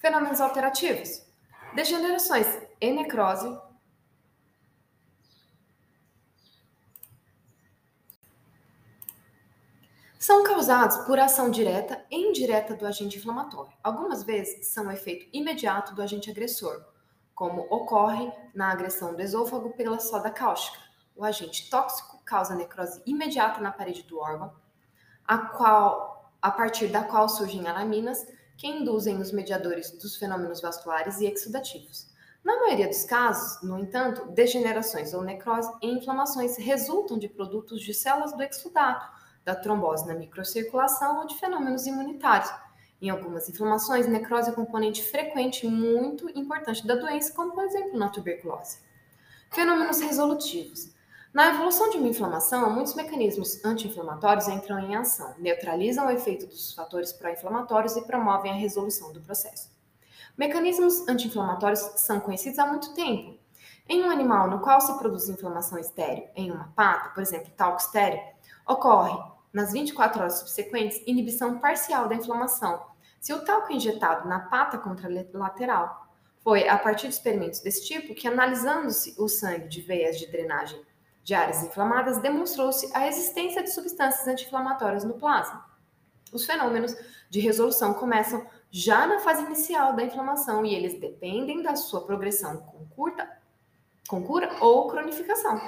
Fenômenos alterativos. Degenerações e necrose. são causados por ação direta e indireta do agente inflamatório. Algumas vezes são efeito imediato do agente agressor, como ocorre na agressão do esôfago pela soda cáustica. O agente tóxico causa necrose imediata na parede do órgão, a, qual, a partir da qual surgem alaminas que induzem os mediadores dos fenômenos vasculares e exudativos. Na maioria dos casos, no entanto, degenerações ou necrose e inflamações resultam de produtos de células do exudato, da trombose na microcirculação ou de fenômenos imunitários. Em algumas inflamações, necrose é um componente frequente e muito importante da doença, como por exemplo na tuberculose. Fenômenos resolutivos. Na evolução de uma inflamação, muitos mecanismos anti-inflamatórios entram em ação, neutralizam o efeito dos fatores pró-inflamatórios e promovem a resolução do processo. Mecanismos anti-inflamatórios são conhecidos há muito tempo. Em um animal no qual se produz inflamação estéril em uma pata, por exemplo, talco estéril, ocorre, nas vinte e quatro horas subsequentes, inibição parcial da inflamação, se o talco injetado na pata contralateral. Foi a partir de experimentos desse tipo que, analisando-se o sangue de veias de drenagem de áreas inflamadas, demonstrou-se a existência de substâncias anti-inflamatórias no plasma. Os fenômenos de resolução começam já na fase inicial da inflamação e eles dependem da sua progressão com, curta, com cura ou cronificação.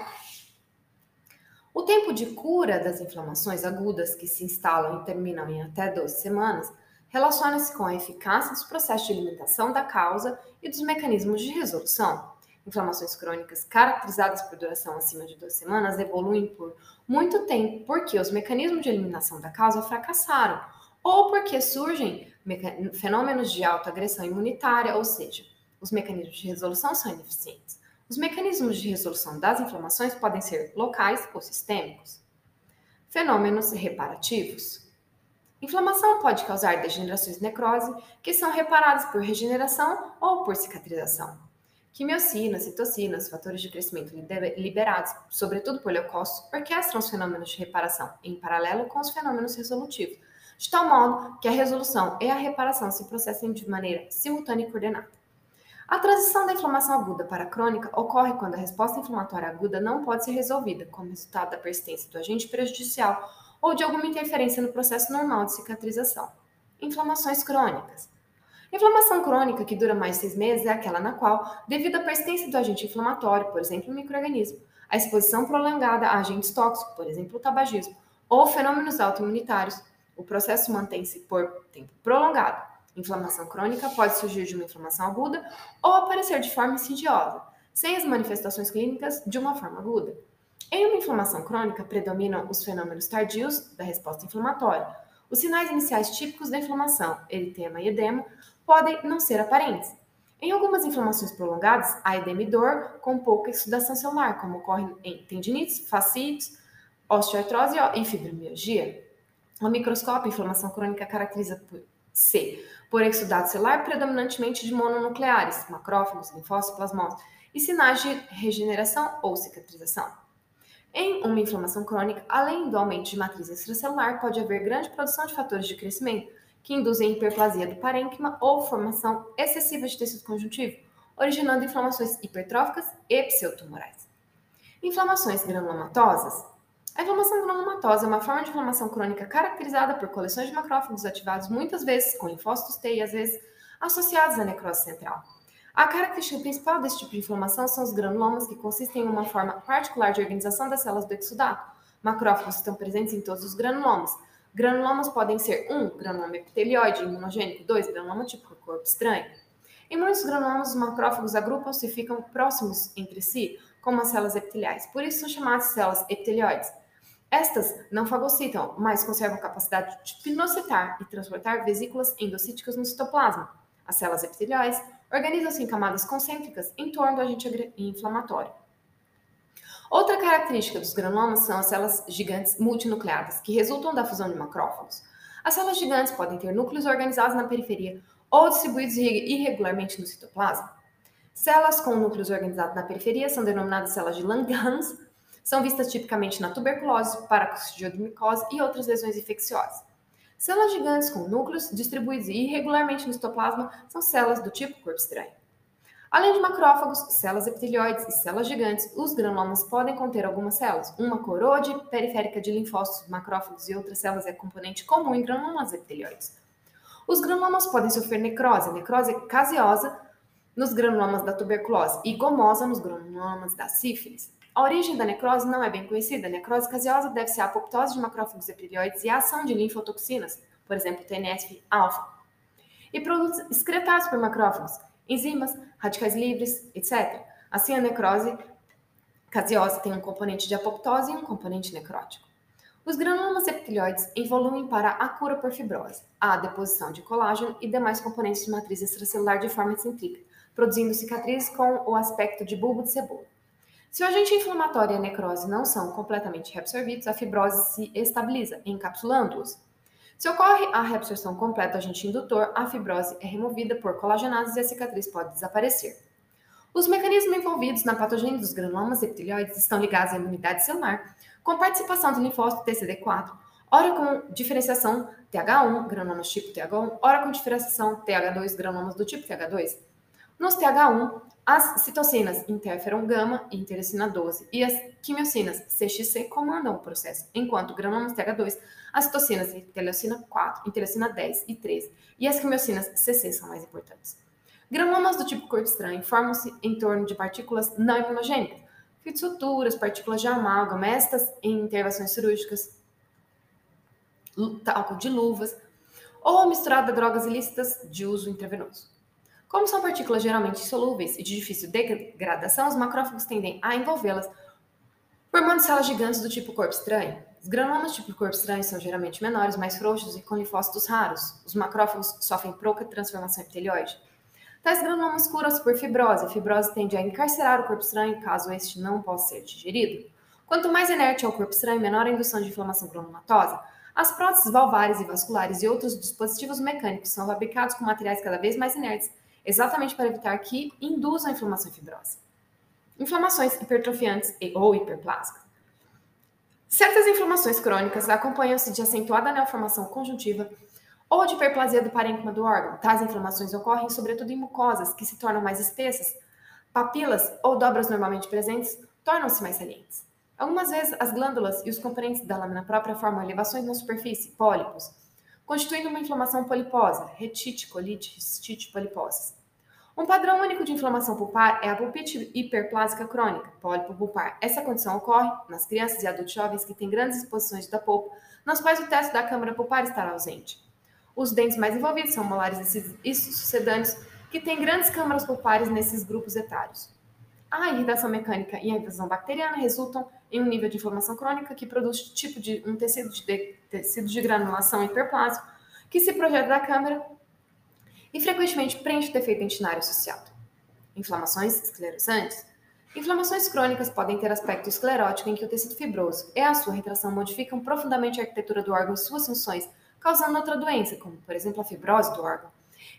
O tempo de cura das inflamações agudas, que se instalam e terminam em até doze semanas, relaciona-se com a eficácia dos processos de limitação da causa e dos mecanismos de resolução. Inflamações crônicas caracterizadas por duração acima de duas semanas evoluem por muito tempo porque os mecanismos de eliminação da causa fracassaram ou porque surgem meca- fenômenos de autoagressão imunitária, ou seja, os mecanismos de resolução são ineficientes. Os mecanismos de resolução das inflamações podem ser locais ou sistêmicos. Fenômenos reparativos. Inflamação pode causar degenerações de necrose que são reparadas por regeneração ou por cicatrização. Quimiocinas, citocinas, fatores de crescimento liberados, sobretudo por leucócitos, orquestram os fenômenos de reparação em paralelo com os fenômenos resolutivos, de tal modo que a resolução e a reparação se processem de maneira simultânea e coordenada. A transição da inflamação aguda para a crônica ocorre quando a resposta inflamatória aguda não pode ser resolvida, como resultado da persistência do agente prejudicial ou de alguma interferência no processo normal de cicatrização. Inflamações crônicas. Inflamação crônica que dura mais de seis meses é aquela na qual, devido à persistência do agente inflamatório, por exemplo, o microorganismo, a exposição prolongada a agentes tóxicos, por exemplo, o tabagismo, ou fenômenos autoimunitários, o processo mantém-se por tempo prolongado. Inflamação crônica pode surgir de uma inflamação aguda ou aparecer de forma insidiosa, sem as manifestações clínicas de uma forma aguda. Em uma inflamação crônica, predominam os fenômenos tardios da resposta inflamatória. Os sinais iniciais típicos da inflamação, eritema e edema, podem não ser aparentes. Em algumas inflamações prolongadas, há edema e dor com pouca exudação celular, como ocorre em tendinites, fasciites, osteoartrose e fibromialgia. No microscópio, a inflamação crônica caracteriza por C, por exudato celular predominantemente de mononucleares, macrófagos, linfócitos, plasmócitos, e sinais de regeneração ou cicatrização. Em uma inflamação crônica, além do aumento de matriz extracelular, pode haver grande produção de fatores de crescimento, que induzem hiperplasia do parênquima ou formação excessiva de tecido conjuntivo, originando inflamações hipertróficas e pseudotumorais. Inflamações granulomatosas. A inflamação granulomatosa é uma forma de inflamação crônica caracterizada por coleções de macrófagos ativados muitas vezes com linfócitos T e às vezes associados à necrose central. A característica principal desse tipo de inflamação são os granulomas, que consistem em uma forma particular de organização das células do exudato. Macrófagos estão presentes em todos os granulomas. Granulomas podem ser um granuloma epitelioide, imunogênico, dois granuloma tipo corpo estranho. Em muitos granulomas, os macrófagos agrupam-se e ficam próximos entre si, como as células epiteliais. Por isso são chamadas células epitelioides. Estas não fagocitam, mas conservam a capacidade de pinocitar e transportar vesículas endocíticas no citoplasma. As células epiteliais organizam-se em camadas concêntricas em torno do agente inflamatório. Outra característica dos granulomas são as células gigantes multinucleadas, que resultam da fusão de macrófagos. As células gigantes podem ter núcleos organizados na periferia ou distribuídos irregularmente no citoplasma. Células com núcleos organizados na periferia são denominadas células de Langerhans, são vistas tipicamente na tuberculose, paracoccidioidomicose e outras lesões infecciosas. Células gigantes com núcleos distribuídos irregularmente no citoplasma são células do tipo corpo estranho. Além de macrófagos, células epitelioides e células gigantes, os granulomas podem conter algumas células. Uma coroide periférica de linfócitos, macrófagos e outras células é componente comum em granulomas epitelioides. Os granulomas podem sofrer necrose, necrose caseosa nos granulomas da tuberculose e gomosa nos granulomas da sífilis. A origem da necrose não é bem conhecida. A necrose caseosa deve ser a apoptose de macrófagos epitelioides e a ação de linfotoxinas, por exemplo, T N F alfa, e produtos excretados por macrófagos, enzimas, radicais livres, etcétera. Assim, a necrose caseosa tem um componente de apoptose e um componente necrótico. Os granulomas epitelioides evoluem para a cura por fibrose, a deposição de colágeno e demais componentes de matriz extracelular de forma excêntrica, produzindo cicatrizes com o aspecto de bulbo de cebola. Se o agente inflamatório e a necrose não são completamente reabsorvidos, a fibrose se estabiliza, encapsulando-os. Se ocorre a reabsorção completa do agente indutor, a fibrose é removida por colagenases e a cicatriz pode desaparecer. Os mecanismos envolvidos na patogênese dos granulomas epitelioides estão ligados à imunidade celular, com participação do linfócito T C D quatro, ora com diferenciação T H um, granulomas tipo T H um, ora com diferenciação T H dois, granulomas do tipo T H dois. Nos T H um, as citocinas interferon gama e interleucina doze e as quimiocinas C X C comandam o processo, enquanto granulomas T H dois, as citocinas interleucina quatro, interleucina dez e treze e as quimiocinas C C são mais importantes. Granulomas do tipo corpo estranho formam-se em torno de partículas não imunogênicas, fio de suturas, partículas de amálgama, estas em intervenções cirúrgicas, talco de luvas ou misturada a drogas ilícitas de uso intravenoso. Como são partículas geralmente insolúveis e de difícil degradação, os macrófagos tendem a envolvê-las, formando células gigantes do tipo corpo estranho. Os granulomas do tipo corpo estranho são geralmente menores, mais frouxos e com linfócitos raros. Os macrófagos sofrem pouca transformação epitelioide. Tais granulomas curam-se por fibrose. A fibrose tende a encarcerar o corpo estranho caso este não possa ser digerido. Quanto mais inerte é o corpo estranho, menor a indução de inflamação granulomatosa. As próteses valvares e vasculares e outros dispositivos mecânicos são fabricados com materiais cada vez mais inertes, exatamente para evitar que induzam a inflamação fibrosa. Inflamações hipertrofiantes e, ou hiperplásicas. Certas inflamações crônicas acompanham-se de acentuada neoformação conjuntiva ou de hiperplasia do parênquima do órgão. Tais inflamações ocorrem sobretudo em mucosas, que se tornam mais espessas, papilas ou dobras normalmente presentes tornam-se mais salientes. Algumas vezes, as glândulas e os componentes da lâmina própria formam elevações na superfície, pólipos, constituindo uma inflamação poliposa, retite, colite, cistite, poliposes. Um padrão único de inflamação pulpar é a pulpite hiperplásica crônica, pólipo pulpar. Essa condição ocorre nas crianças e adultos jovens que têm grandes exposições da polpa, nas quais o teto da câmara pulpar estará ausente. Os dentes mais envolvidos são molares e sucedâneos, que têm grandes câmaras pulpares nesses grupos etários. A irritação mecânica e a invasão bacteriana resultam em um nível de inflamação crônica que produz tipo de um tecido de, de, tecido de granulação hiperplásico que se projeta da câmara e frequentemente preenche o defeito dentinário associado. Inflamações esclerosantes. Inflamações crônicas podem ter aspecto esclerótico em que o tecido fibroso e a sua retração modificam profundamente a arquitetura do órgão e suas funções, causando outra doença, como por exemplo a fibrose do órgão.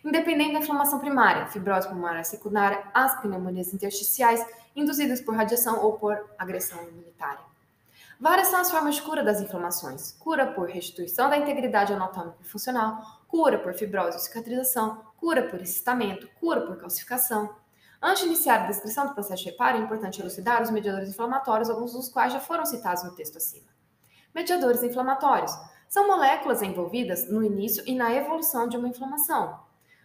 Independente da inflamação primária, fibrose pulmonar secundária, as pneumonias intersticiais induzidas por radiação ou por agressão imunitária. Várias são as formas de cura das inflamações. Cura por restituição da integridade anatômica e funcional, cura por fibrose ou cicatrização, cura por excitamento, cura por calcificação. Antes de iniciar a descrição do processo de reparo, é importante elucidar os mediadores inflamatórios, alguns dos quais já foram citados no texto acima. Mediadores inflamatórios são moléculas envolvidas no início e na evolução de uma inflamação.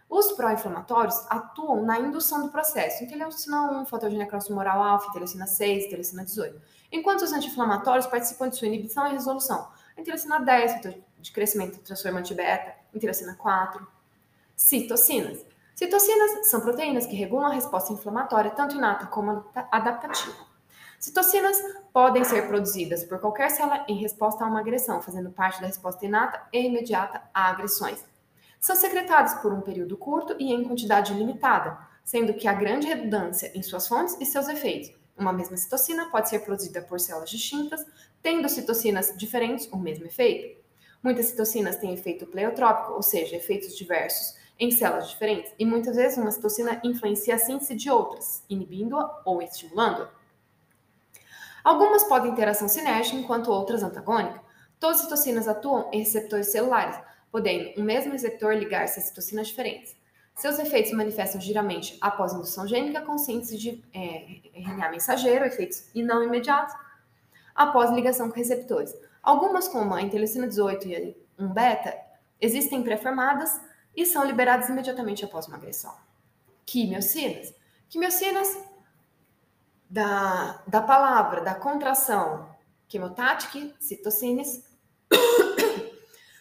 Os pró-inflamatórios atuam na indução do processo, interleucina um, fotogênica cross-tumoral alfa, interleucina seis, interleucina dezoito, enquanto os anti-inflamatórios participam de sua inibição e resolução, interleucina dez, de crescimento transformante beta, interleucina quatro. Citocinas. Citocinas são proteínas que regulam a resposta inflamatória, tanto inata como adaptativa. Citocinas podem ser produzidas por qualquer célula em resposta a uma agressão, fazendo parte da resposta inata e imediata a agressões. São secretadas por um período curto e em quantidade limitada, sendo que há grande redundância em suas fontes e seus efeitos. Uma mesma citocina pode ser produzida por células distintas, tendo citocinas diferentes o mesmo efeito. Muitas citocinas têm efeito pleiotrópico, ou seja, efeitos diversos em células diferentes, e muitas vezes uma citocina influencia a síntese de outras, inibindo-a ou estimulando-a. Algumas podem ter ação sinérgica, enquanto outras antagônica. Todas as citocinas atuam em receptores celulares, podendo um mesmo receptor ligar-se a citocinas diferentes. Seus efeitos manifestam geralmente após a indução gênica com síntese de é, R N A mensageiro, efeitos e não imediatos, após ligação com receptores. Algumas, como a interleucina dezoito e um beta, existem pré-formadas e são liberadas imediatamente após uma agressão. Quimiocinas. Quimiocinas, da, da palavra, da contração quimotática, citocines,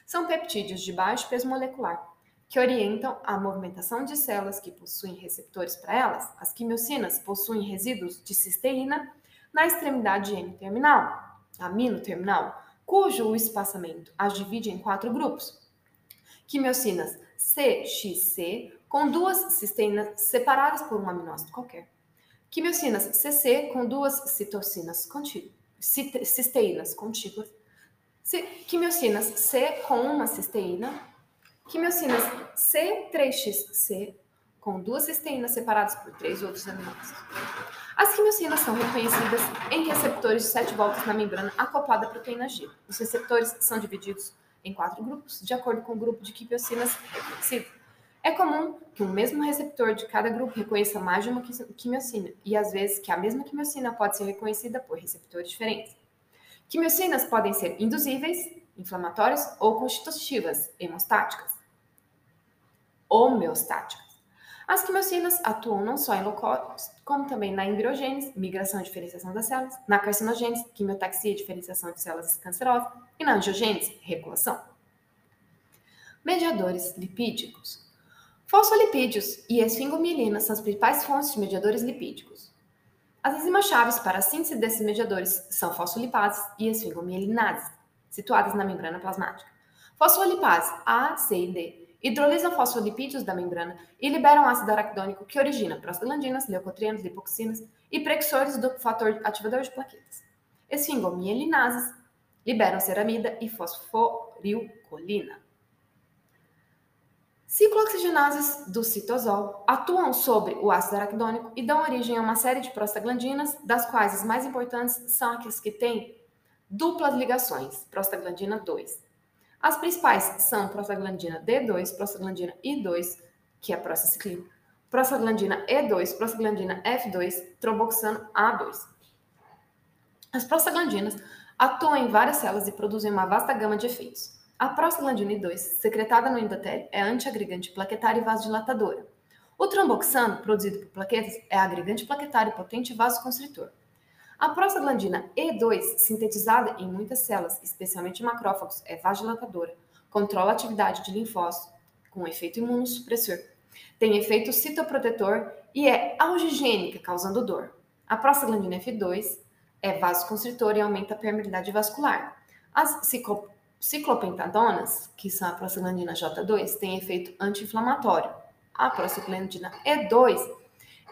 são peptídeos de baixo peso molecular que orientam a movimentação de células que possuem receptores para elas. As quimiocinas possuem resíduos de cisteína na extremidade N-terminal, amino-terminal, cujo espaçamento as divide em quatro grupos. Quimiocinas C X C, com duas cisteínas separadas por um aminoácido qualquer. Quimiocinas C C, com duas citocinas contíguas, cisteínas contíguas. Quimiocinas C, com uma cisteína. Quimiocinas C três X C, com duas cisteínas separadas por três outros aminoácidos. As quimiocinas são reconhecidas em receptores de sete voltas na membrana acoplada à proteína G. Os receptores são divididos em quatro grupos, de acordo com o grupo de quimiocinas reconhecido. É comum que o mesmo receptor de cada grupo reconheça mais de uma quimiocina, e às vezes que a mesma quimiocina pode ser reconhecida por receptores diferentes. Quimiocinas podem ser induzíveis, inflamatórias ou constitutivas, hemostáticas, homeostáticas. As quimiocinas atuam não só em leucócitos, como também na embriogênese, migração e diferenciação das células, na carcinogênese, quimiotaxia e diferenciação de células cancerosas, e na angiogênese, regulação. Mediadores lipídicos. Fosfolipídios e esfingomilinas são as principais fontes de mediadores lipídicos. As enzimas-chave para a síntese desses mediadores são fosfolipases e esfingomilinases, situadas na membrana plasmática. Fosfolipase A, C e D hidrolisam fosfolipídios da membrana e liberam ácido araquidônico que origina prostaglandinas, leucotrienos, lipoxinas e precursores do fator ativador de plaquetas. Esfingomielinases liberam ceramida e fosforilcolina. Ciclooxigenases do citosol atuam sobre o ácido araquidônico e dão origem a uma série de prostaglandinas, das quais as mais importantes são aquelas que têm duplas ligações, prostaglandina dois. As principais são prostaglandina D dois, prostaglandina I dois, que é a prostacyclina, prostaglandina E dois, prostaglandina F dois, tromboxano A dois. As prostaglandinas atuam em várias células e produzem uma vasta gama de efeitos. A prostaglandina I dois, secretada no endotério, é antiagregante plaquetária e vasodilatadora. O tromboxano, produzido por plaquetas, é agregante plaquetário potente e vasoconstritor. A prostaglandina E dois, sintetizada em muitas células, especialmente macrófagos, é vasodilatadora, controla a atividade de linfócitos com efeito imunossupressor, tem efeito citoprotetor e é algigênica, causando dor. A prostaglandina F dois é vasoconstritora e aumenta a permeabilidade vascular. As ciclo- ciclopentadonas, que são a prostaglandina J dois, têm efeito anti-inflamatório. A prostaglandina E dois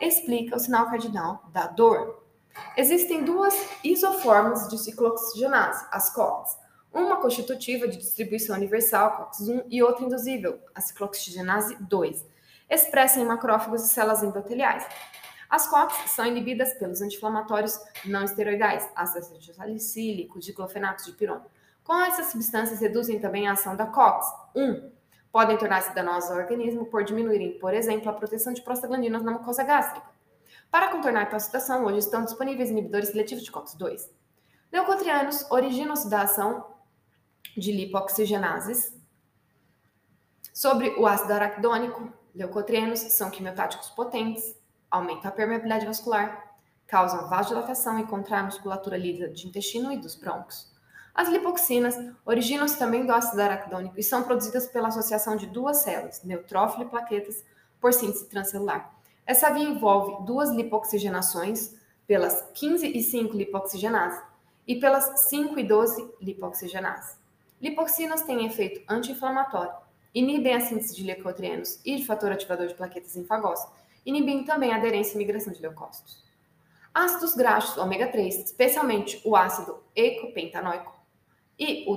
explica o sinal cardinal da dor. Existem duas isoformas de ciclooxigenase, as C O X, uma constitutiva de distribuição universal, C O X um, e outra induzível, a ciclooxigenase dois, expressa em macrófagos e células endoteliais. As C O X são inibidas pelos anti-inflamatórios não esteroidais, ácido salicílico, diclofenaco, dipirona. Com essas substâncias, reduzem também a ação da C O X um. Podem tornar-se danosas ao organismo por diminuírem, por exemplo, a proteção de prostaglandinas na mucosa gástrica. Para contornar tal situação, hoje estão disponíveis inibidores seletivos de C O X dois. Leucotrienos originam-se da ação de lipoxigenases sobre o ácido araquidônico. Leucotrienos são quimiotáticos potentes, aumentam a permeabilidade vascular, causam vasodilatação e contraem a musculatura lisa de intestino e dos brônquios. As lipoxinas originam-se também do ácido araquidônico e são produzidas pela associação de duas células, neutrófilo e plaquetas, por síntese transcelular. Essa via envolve duas lipoxigenações, pelas quinze e cinco lipoxigenase e pelas cinco e doze lipoxigenase. Lipoxinas têm efeito anti-inflamatório, inibem a síntese de leucotrienos e de fator ativador de plaquetas em fagócitos, inibem também a aderência e migração de leucócitos. Ácidos graxos ômega três, especialmente o ácido eicopentanoico e o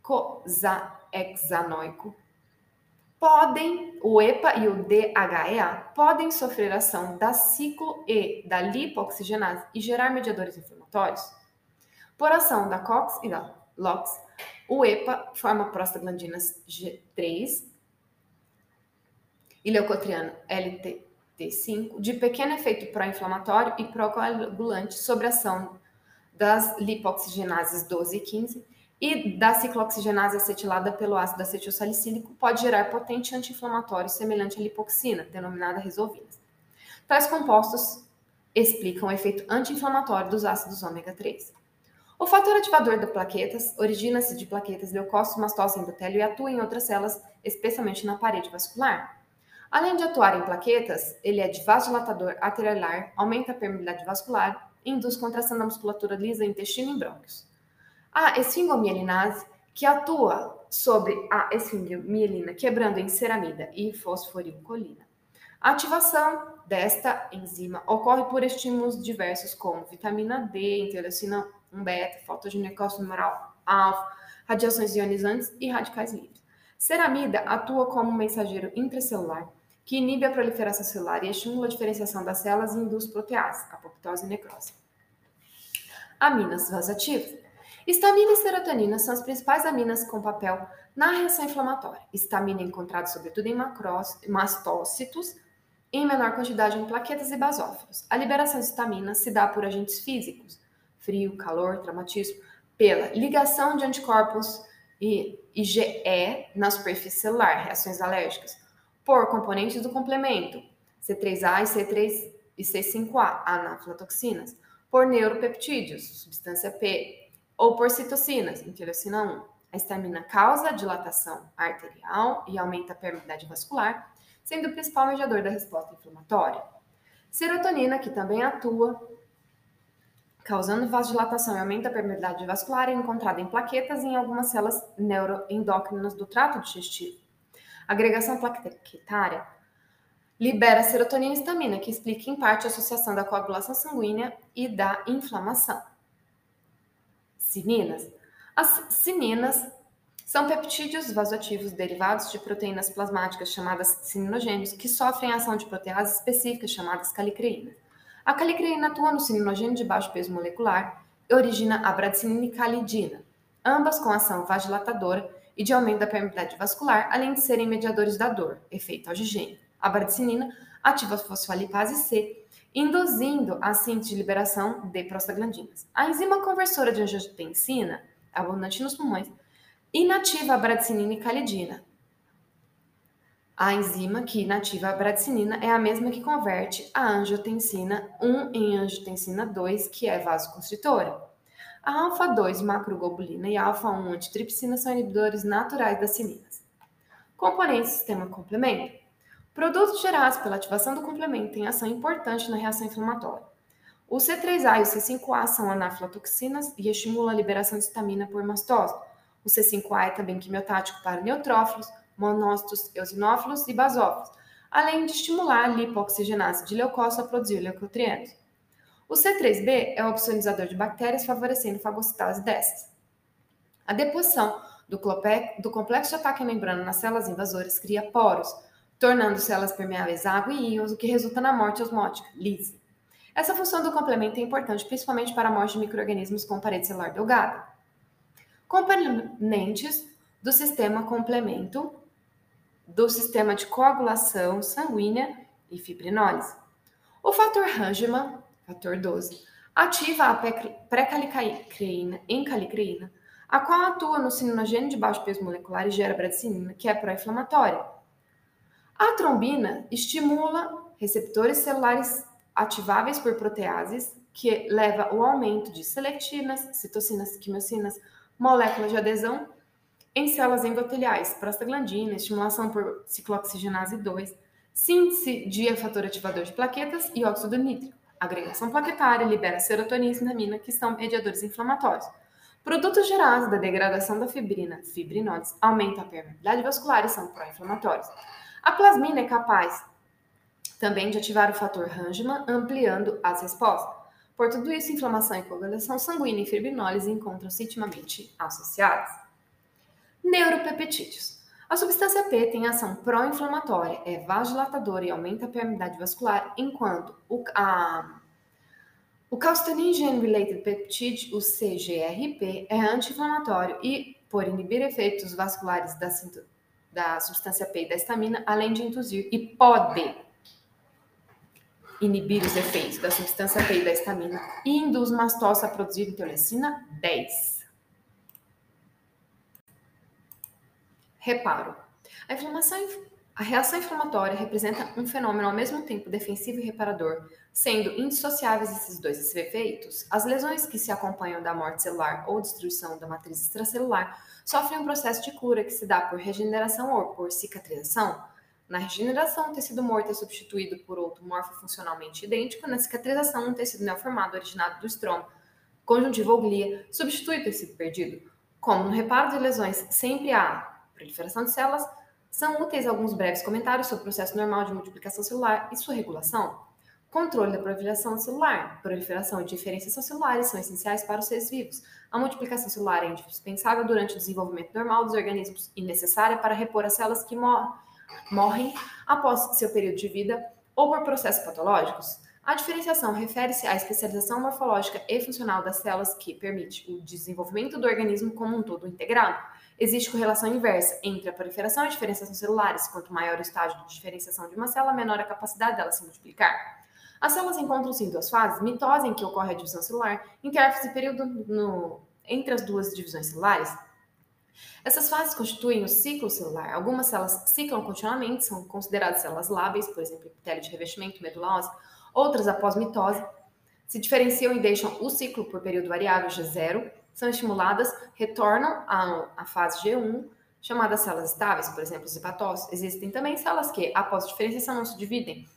docosahexaenoico, podem, o E P A e o D H E A, podem sofrer ação da ciclo E da lipoxigenase e gerar mediadores inflamatórios. Por ação da C O X e da L O X, o E P A forma prostaglandinas G três e leucotrieno L T T cinco de pequeno efeito pró-inflamatório e pró-coagulante sobre a ação das lipoxigenases doze e quinze e da ciclooxigenase acetilada pelo ácido acetilsalicílico pode gerar potente anti-inflamatório semelhante à lipoxina, denominada resolvinas. Tais compostos explicam o efeito anti-inflamatório dos ácidos ômega três. O fator ativador das plaquetas origina-se de plaquetas, leucócitos, mastose, endotélio e atua em outras células, especialmente na parede vascular. Além de atuar em plaquetas, ele é vasodilatador arterial, aumenta a permeabilidade vascular, induz contração da musculatura lisa, intestino e brônquios. A esfingomielinase, que atua sobre a esfingomielina, quebrando em ceramida e fosforicolina. A ativação desta enzima ocorre por estímulos diversos como vitamina D, interleucina um beta, fotogenicócito numeral alfa, radiações ionizantes e radicais livres. Ceramida atua como um mensageiro intracelular que inibe a proliferação celular e estimula a diferenciação das células e induz protease, apoptose e necrose. Aminas vasoativas. Histamina e serotonina são as principais aminas com papel na reação inflamatória. Histamina é encontrada sobretudo em macros, mastócitos, em menor quantidade em plaquetas e basófilos. A liberação de histamina se dá por agentes físicos, frio, calor, traumatismo, pela ligação de anticorpos e IgE na superfície celular, reações alérgicas, por componentes do complemento, C três A e C três e C cinco A, anaflatoxinas, por neuropeptídeos, substância P, ou por citocinas, interleucina um. A histamina causa dilatação arterial e aumenta a permeabilidade vascular, sendo o principal mediador da resposta inflamatória. Serotonina, que também atua causando vasodilatação e aumenta a permeabilidade vascular, é encontrada em plaquetas e em algumas células neuroendócrinas do trato digestivo. Agregação plaquetária libera serotonina e histamina, que explica em parte a associação da coagulação sanguínea e da inflamação. Cininas. As cininas são peptídeos vasoativos derivados de proteínas plasmáticas chamadas cininogênios, que sofrem a ação de proteases específicas chamadas calicreínas. A calicreína atua no cininogênio de baixo peso molecular e origina a bradicinina e calidina, ambas com ação vasodilatadora e de aumento da permeabilidade vascular, além de serem mediadores da dor, efeito algigênio. A bradicinina ativa a fosfolipase C, induzindo a síntese de liberação de prostaglandinas. A enzima conversora de angiotensina, abundante nos pulmões, inativa a bradicinina e calidina. A enzima que inativa a bradicinina é a mesma que converte a angiotensina um em angiotensina dois, que é vasoconstritora. A alfa dois macroglobulina e a alfa um antitripsina são inibidores naturais das cininas. Componentes do sistema complemento. Produtos gerados pela ativação do complemento têm ação importante na reação inflamatória. O C três A e o C cinco A são anaflatoxinas e estimulam a liberação de histamina por mastose. O C cinco A é também quimiotático para neutrófilos, monócitos, eosinófilos e basófilos, além de estimular a lipoxigenase de leucócitos a produzir leucotrienos. O C três B é um opsonizador de bactérias, favorecendo fagocitase dessas. A deposição do, clope... do complexo de ataque à membrana nas células invasoras cria poros, tornando células permeáveis à água e íons, o que resulta na morte osmótica, lise. Essa função do complemento é importante principalmente para a morte de micro-organismos com parede celular delgada. Componentes do sistema complemento do sistema de coagulação sanguínea e fibrinólise. O fator Hangeman, fator doze, ativa a pré-calicreína em calicreína, a qual atua no cininogênio de baixo peso molecular e gera bradicinina, que é pró-inflamatória. A trombina estimula receptores celulares ativáveis por proteases, que leva ao aumento de selectivinas, citocinas, quimiocinas, moléculas de adesão em células endoteliais, prostaglandina, estimulação por ciclooxigenase dois, síntese de fator ativador de plaquetas e óxido nítrico. Agregação plaquetária libera serotonina e histamina, que são mediadores inflamatórios. Produtos gerados da degradação da fibrina, fibrinólise, aumentam a permeabilidade vascular e são pró-inflamatórios. A plasmina é capaz também de ativar o fator Hangeman, ampliando as respostas. Por tudo isso, inflamação e coagulação sanguínea e fibrinólise encontram-se intimamente associadas. Neuropeptídeos. A substância P tem ação pró-inflamatória, é vasodilatadora e aumenta a permeabilidade vascular, enquanto o, a, o calcitonin gene-related peptide, o C G R P, é anti-inflamatório e, por inibir efeitos vasculares da, da substância P e da histamina, além de induzir e pode inibir os efeitos da substância P e da histamina e induz mastose a produzir interleucina dez. Reparo. A inflamação, a reação inflamatória representa um fenômeno ao mesmo tempo defensivo e reparador, sendo indissociáveis esses dois efeitos. As lesões que se acompanham da morte celular ou destruição da matriz extracelular sofrem um processo de cura que se dá por regeneração ou por cicatrização. Na regeneração, o tecido morto é substituído por outro morfofuncionalmente idêntico. Na cicatrização, um tecido neoformado originado do estroma, conjuntivo ou glia, substitui o tecido perdido. Como no reparo de lesões, sempre há proliferação de células, são úteis alguns breves comentários sobre o processo normal de multiplicação celular e sua regulação. Controle da proliferação celular, proliferação e diferenciação celulares são essenciais para os seres vivos. A multiplicação celular é indispensável durante o desenvolvimento normal dos organismos e necessária para repor as células que morrem. morrem após seu período de vida ou por processos patológicos. A diferenciação refere-se à especialização morfológica e funcional das células que permite o desenvolvimento do organismo como um todo integrado. Existe correlação inversa entre a proliferação e a diferenciação celulares. Quanto maior o estágio de diferenciação de uma célula, menor a capacidade dela se multiplicar. As células encontram-se em duas fases, mitose, em que ocorre a divisão celular, interface e período no, entre as duas divisões celulares. Essas fases constituem o ciclo celular. Algumas células ciclam continuamente, são consideradas células lábeis, por exemplo, epitélio de revestimento, medula óssea. Outras, após mitose, se diferenciam e deixam o ciclo por período variável G zero, são estimuladas, retornam à fase G um, chamadas células estáveis, por exemplo, os hepatócitos. Existem também células que, após a diferenciação, não se dividem,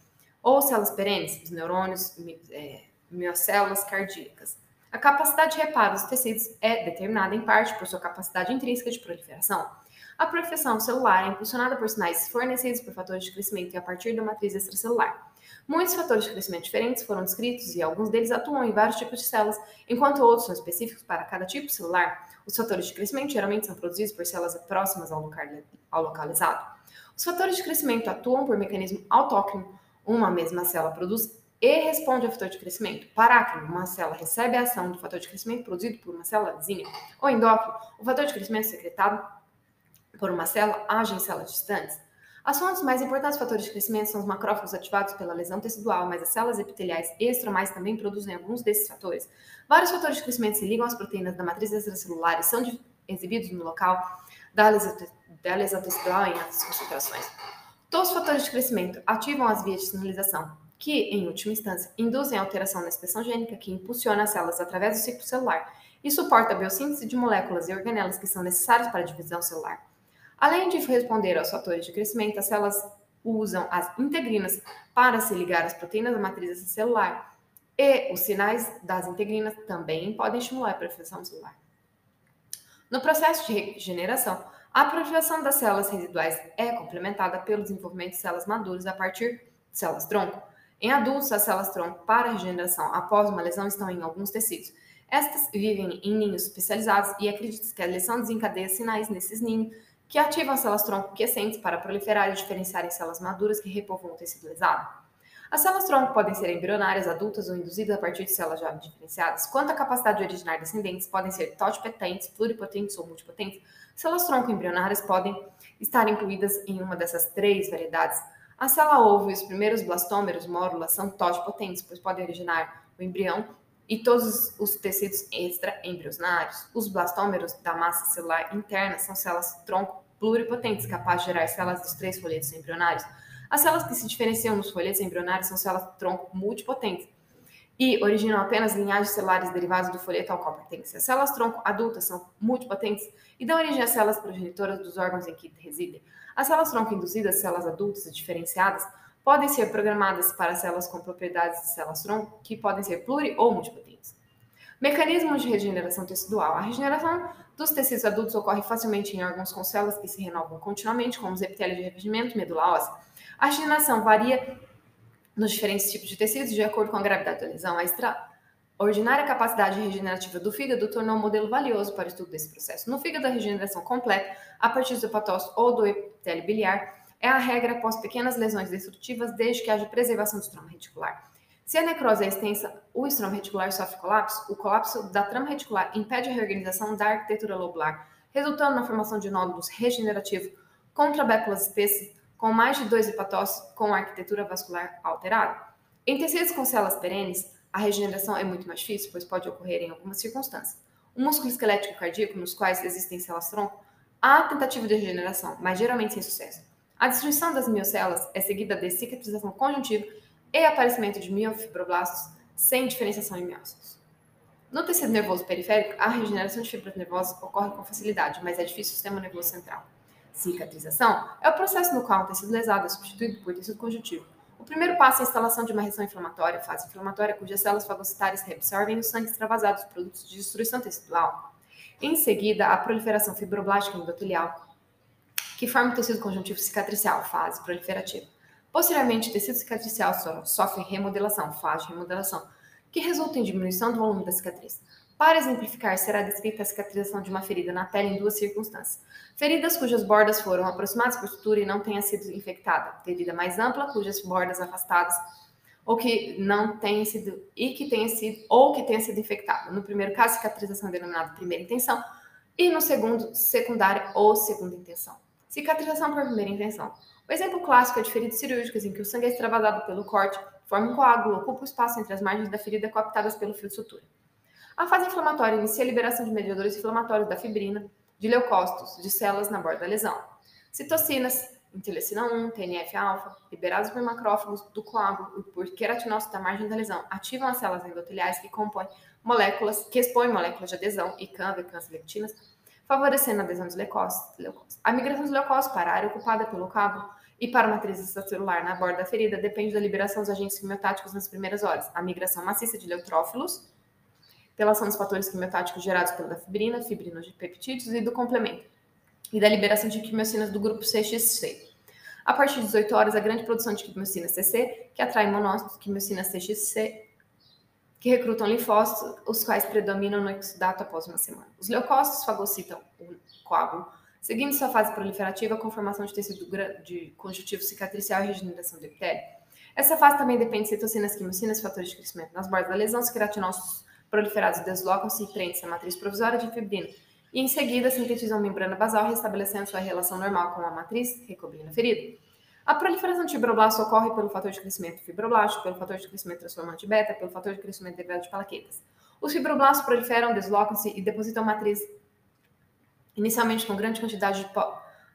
ou células perenes, os neurônios, é, miocélulas cardíacas. A capacidade de reparo dos tecidos é determinada, em parte, por sua capacidade intrínseca de proliferação. A proliferação celular é impulsionada por sinais fornecidos por fatores de crescimento e a partir da matriz extracelular. Muitos fatores de crescimento diferentes foram descritos e alguns deles atuam em vários tipos de células, enquanto outros são específicos para cada tipo celular. Os fatores de crescimento geralmente são produzidos por células próximas ao local, ao localizado. Os fatores de crescimento atuam por mecanismo autócrino. Uma mesma célula produz e responde ao fator de crescimento. Parácrino, uma célula recebe a ação do fator de crescimento produzido por uma célula vizinha. Ou endócrino, o fator de crescimento secretado por uma célula age em células distantes. As fontes mais importantes dos fatores de crescimento são os macrófagos ativados pela lesão tecidual, mas as células epiteliais e estromais também produzem alguns desses fatores. Vários fatores de crescimento se ligam às proteínas da matriz extracelular e são exibidos no local da lesão, da lesão tecidual em altas concentrações. Todos os fatores de crescimento ativam as vias de sinalização, que, em última instância, induzem a alteração na expressão gênica que impulsiona as células através do ciclo celular e suporta a biossíntese de moléculas e organelas que são necessárias para a divisão celular. Além de responder aos fatores de crescimento, as células usam as integrinas para se ligar às proteínas da matriz celular e os sinais das integrinas também podem estimular a proliferação celular. No processo de regeneração, a proliferação das células residuais é complementada pelo desenvolvimento de células maduras a partir de células-tronco. Em adultos, as células-tronco para regeneração após uma lesão estão em alguns tecidos. Estas vivem em ninhos especializados e acredita-se que a lesão desencadeia sinais nesses ninhos que ativam as células-tronco quiescentes para proliferar e diferenciar em células maduras que repovoam o tecido lesado. As células-tronco podem ser embrionárias, adultas ou induzidas a partir de células já diferenciadas. Quanto à capacidade de originar descendentes, podem ser totipotentes, pluripotentes ou multipotentes. Células-tronco embrionárias podem estar incluídas em uma dessas três variedades. A célula-ovo e os primeiros blastômeros, mórulas, são totipotentes, pois podem originar o embrião e todos os tecidos extra-embrionários. Os blastômeros da massa celular interna são células-tronco pluripotentes, capazes de gerar células dos três folhetos embrionários. As células que se diferenciam nos folhetos embrionários são células-tronco multipotentes e originam apenas linhagens celulares derivadas do folheto ao qual pertencem. As células-tronco adultas são multipotentes e dão origem às células progenitoras dos órgãos em que residem. As células-tronco induzidas, células adultas e diferenciadas, podem ser programadas para células com propriedades de células-tronco, que podem ser pluri- ou multipotentes. Mecanismos de regeneração tecidual. A regeneração dos tecidos adultos ocorre facilmente em órgãos com células que se renovam continuamente, como os epitélios de revestimento e medula óssea. A regeneração varia nos diferentes tipos de tecidos de acordo com a gravidade da lesão. A extraordinária capacidade regenerativa do fígado tornou um modelo valioso para o estudo desse processo. No fígado, a regeneração completa, a partir do hepatócito ou do epitélio biliar, é a regra após pequenas lesões destrutivas, desde que haja preservação do estroma reticular. Se a necrose é extensa, o estroma reticular sofre colapso. O colapso da trama reticular impede a reorganização da arquitetura lobular, resultando na formação de nódulos regenerativos, contrabéculas espessas, com mais de dois hepatócitos com arquitetura vascular alterada. Em tecidos com células perenes, a regeneração é muito mais difícil, pois pode ocorrer em algumas circunstâncias. O músculo esquelético cardíaco, nos quais existem células-tronco, há tentativa de regeneração, mas geralmente sem sucesso. A destruição das miocélulas é seguida de cicatrização conjuntiva e aparecimento de miofibroblastos sem diferenciação em miócitos. No tecido nervoso periférico, a regeneração de fibras nervosas ocorre com facilidade, mas é difícil no sistema nervoso central. Cicatrização é o processo no qual o tecido lesado é substituído por tecido conjuntivo. O primeiro passo é a instalação de uma reação inflamatória, fase inflamatória, cujas células fagocitárias reabsorvem o sangue extravasado dos produtos de destruição tecidual. Em seguida, a proliferação fibroblástica endotelial, que forma o tecido conjuntivo cicatricial, fase proliferativa. Posteriormente, o tecido cicatricial sofre remodelação, fase de remodelação, que resulta em diminuição do volume da cicatriz. Para exemplificar, será descrita a cicatrização de uma ferida na pele em duas circunstâncias. Feridas cujas bordas foram aproximadas por sutura e não tenha sido infectada. Ferida mais ampla, cujas bordas afastadas ou que não tenha sido e que tenha sido ou que tenha sido infectada. No primeiro caso, cicatrização é denominada primeira intenção e no segundo, secundária ou segunda intenção. Cicatrização por primeira intenção. O exemplo clássico é de feridas cirúrgicas em que o sangue é extravasado pelo corte, forma um coágulo, ocupa o espaço entre as margens da ferida cooptadas pelo fio de sutura. A fase inflamatória inicia a liberação de mediadores inflamatórios da fibrina, de leucócitos, de células na borda da lesão. Citocinas, interleucina um, T N F alfa, liberados por macrófagos do coágulo e por queratinócitos da margem da lesão, ativam as células endoteliais que compõem moléculas, que expõem moléculas de adesão, ICAM, VECAM, lectinas, favorecendo a adesão dos leucócitos. A migração dos leucócitos para a área ocupada pelo coágulo e para a matriz extracelular na borda da ferida depende da liberação dos agentes quimiotáticos nas primeiras horas. A migração maciça de neutrófilos pela ação dos fatores quimiotáticos gerados pela fibrina, fibrinopeptídeos e do complemento, e da liberação de quimiocinas do grupo C X C. A partir de dezoito horas, a grande produção de quimiocina C C, que atrai monócitos, quimiocina C X C, que recrutam linfócitos, os quais predominam no exudato após uma semana. Os leucócitos fagocitam o coágulo, seguindo sua fase proliferativa com formação de tecido de conjuntivo cicatricial e regeneração do epitélio. Essa fase também depende de citocinas, quimiocinas, fatores de crescimento nas bordas da lesão, os queratinócitos proliferados deslocam-se e prendem-se à matriz provisória de fibrina e, em seguida, sintetizam a membrana basal, restabelecendo sua relação normal com a matriz, recobrindo a ferida. A proliferação de fibroblastos ocorre pelo fator de crescimento fibroblástico, pelo fator de crescimento transformante beta, pelo fator de crescimento derivado de plaquetas. Os fibroblastos proliferam, deslocam-se e depositam matriz, inicialmente com grande quantidade de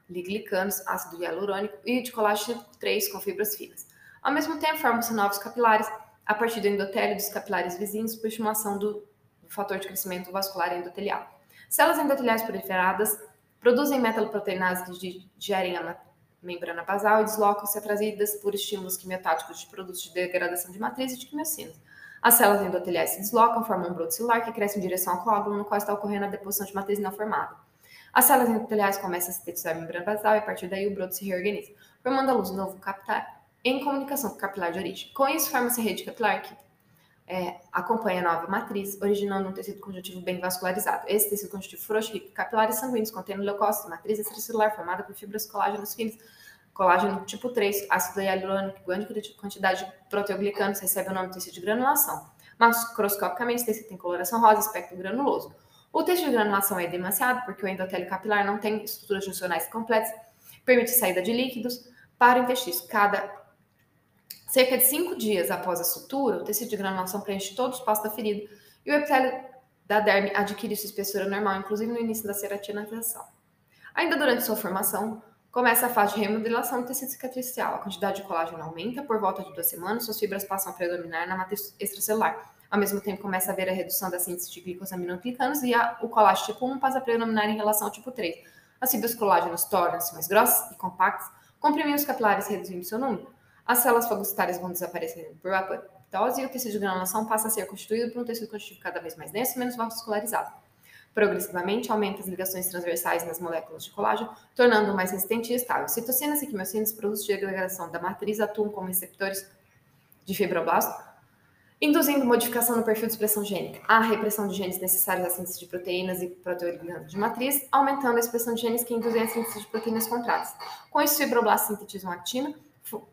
poliglicanos, ácido hialurônico e de colágeno três com fibras finas. Ao mesmo tempo, formam-se novos capilares, a partir do endotélio dos capilares vizinhos por estimulação do fator de crescimento vascular endotelial. Células endoteliais proliferadas produzem metaloproteinases que digerem a membrana basal e deslocam-se atraídas por estímulos quimiotáticos de produtos de degradação de matriz e de quimiocinas. As células endoteliais se deslocam, formam um broto celular que cresce em direção ao coágulo no qual está ocorrendo a deposição de matriz não formada. As células endoteliais começam a sintetizar a membrana basal e a partir daí o broto se reorganiza, formando a luz do novo capilar em comunicação com o capilar de origem. Com isso, forma-se a rede capilar que é, acompanha a nova matriz, originando um tecido conjuntivo bem vascularizado. Esse tecido conjuntivo frouxo, rico, capilares sanguíneos, contendo leucócitos, matriz extracelular formada por fibras colágenos finas, colágeno tipo três, ácido hialurônico, grande quantidade de proteoglicanos, recebe o nome de tecido de granulação. Macroscopicamente, esse tecido tem coloração rosa, espectro granuloso. O tecido de granulação é demasiado porque o endotélio capilar não tem estruturas juncionais completas, permite saída de líquidos para o intestino. Cada Cerca de cinco dias após a sutura, o tecido de granulação preenche todo o espaço da ferida e o epitélio da derme adquire sua espessura normal, inclusive no início da ceratinização. Ainda durante sua formação, começa a fase de remodelação do tecido cicatricial. A quantidade de colágeno aumenta por volta de duas semanas, suas fibras passam a predominar na matriz extracelular. Ao mesmo tempo, começa a haver a redução da síntese de glicosaminoglicanos e a, o colágeno tipo um passa a predominar em relação ao tipo três. As fibras colágenos tornam-se mais grossas e compactas, comprimindo os capilares e reduzindo seu número. As células fagocitárias vão desaparecendo por apoptose e o tecido de granulação passa a ser constituído por um tecido conjuntivo cada vez mais denso e menos vascularizado. Progressivamente, aumenta as ligações transversais nas moléculas de colágeno, tornando-o mais resistente e estável. Citocinas e quimiocinas, produtos de degradação da matriz, atuam como receptores de fibroblasto, induzindo modificação no perfil de expressão gênica. Há repressão de genes necessários à síntese de proteínas e proteoglicanos de matriz, aumentando a expressão de genes que induzem a síntese de proteínas contrárias. Com isso, fibroblastos sintetizam actina,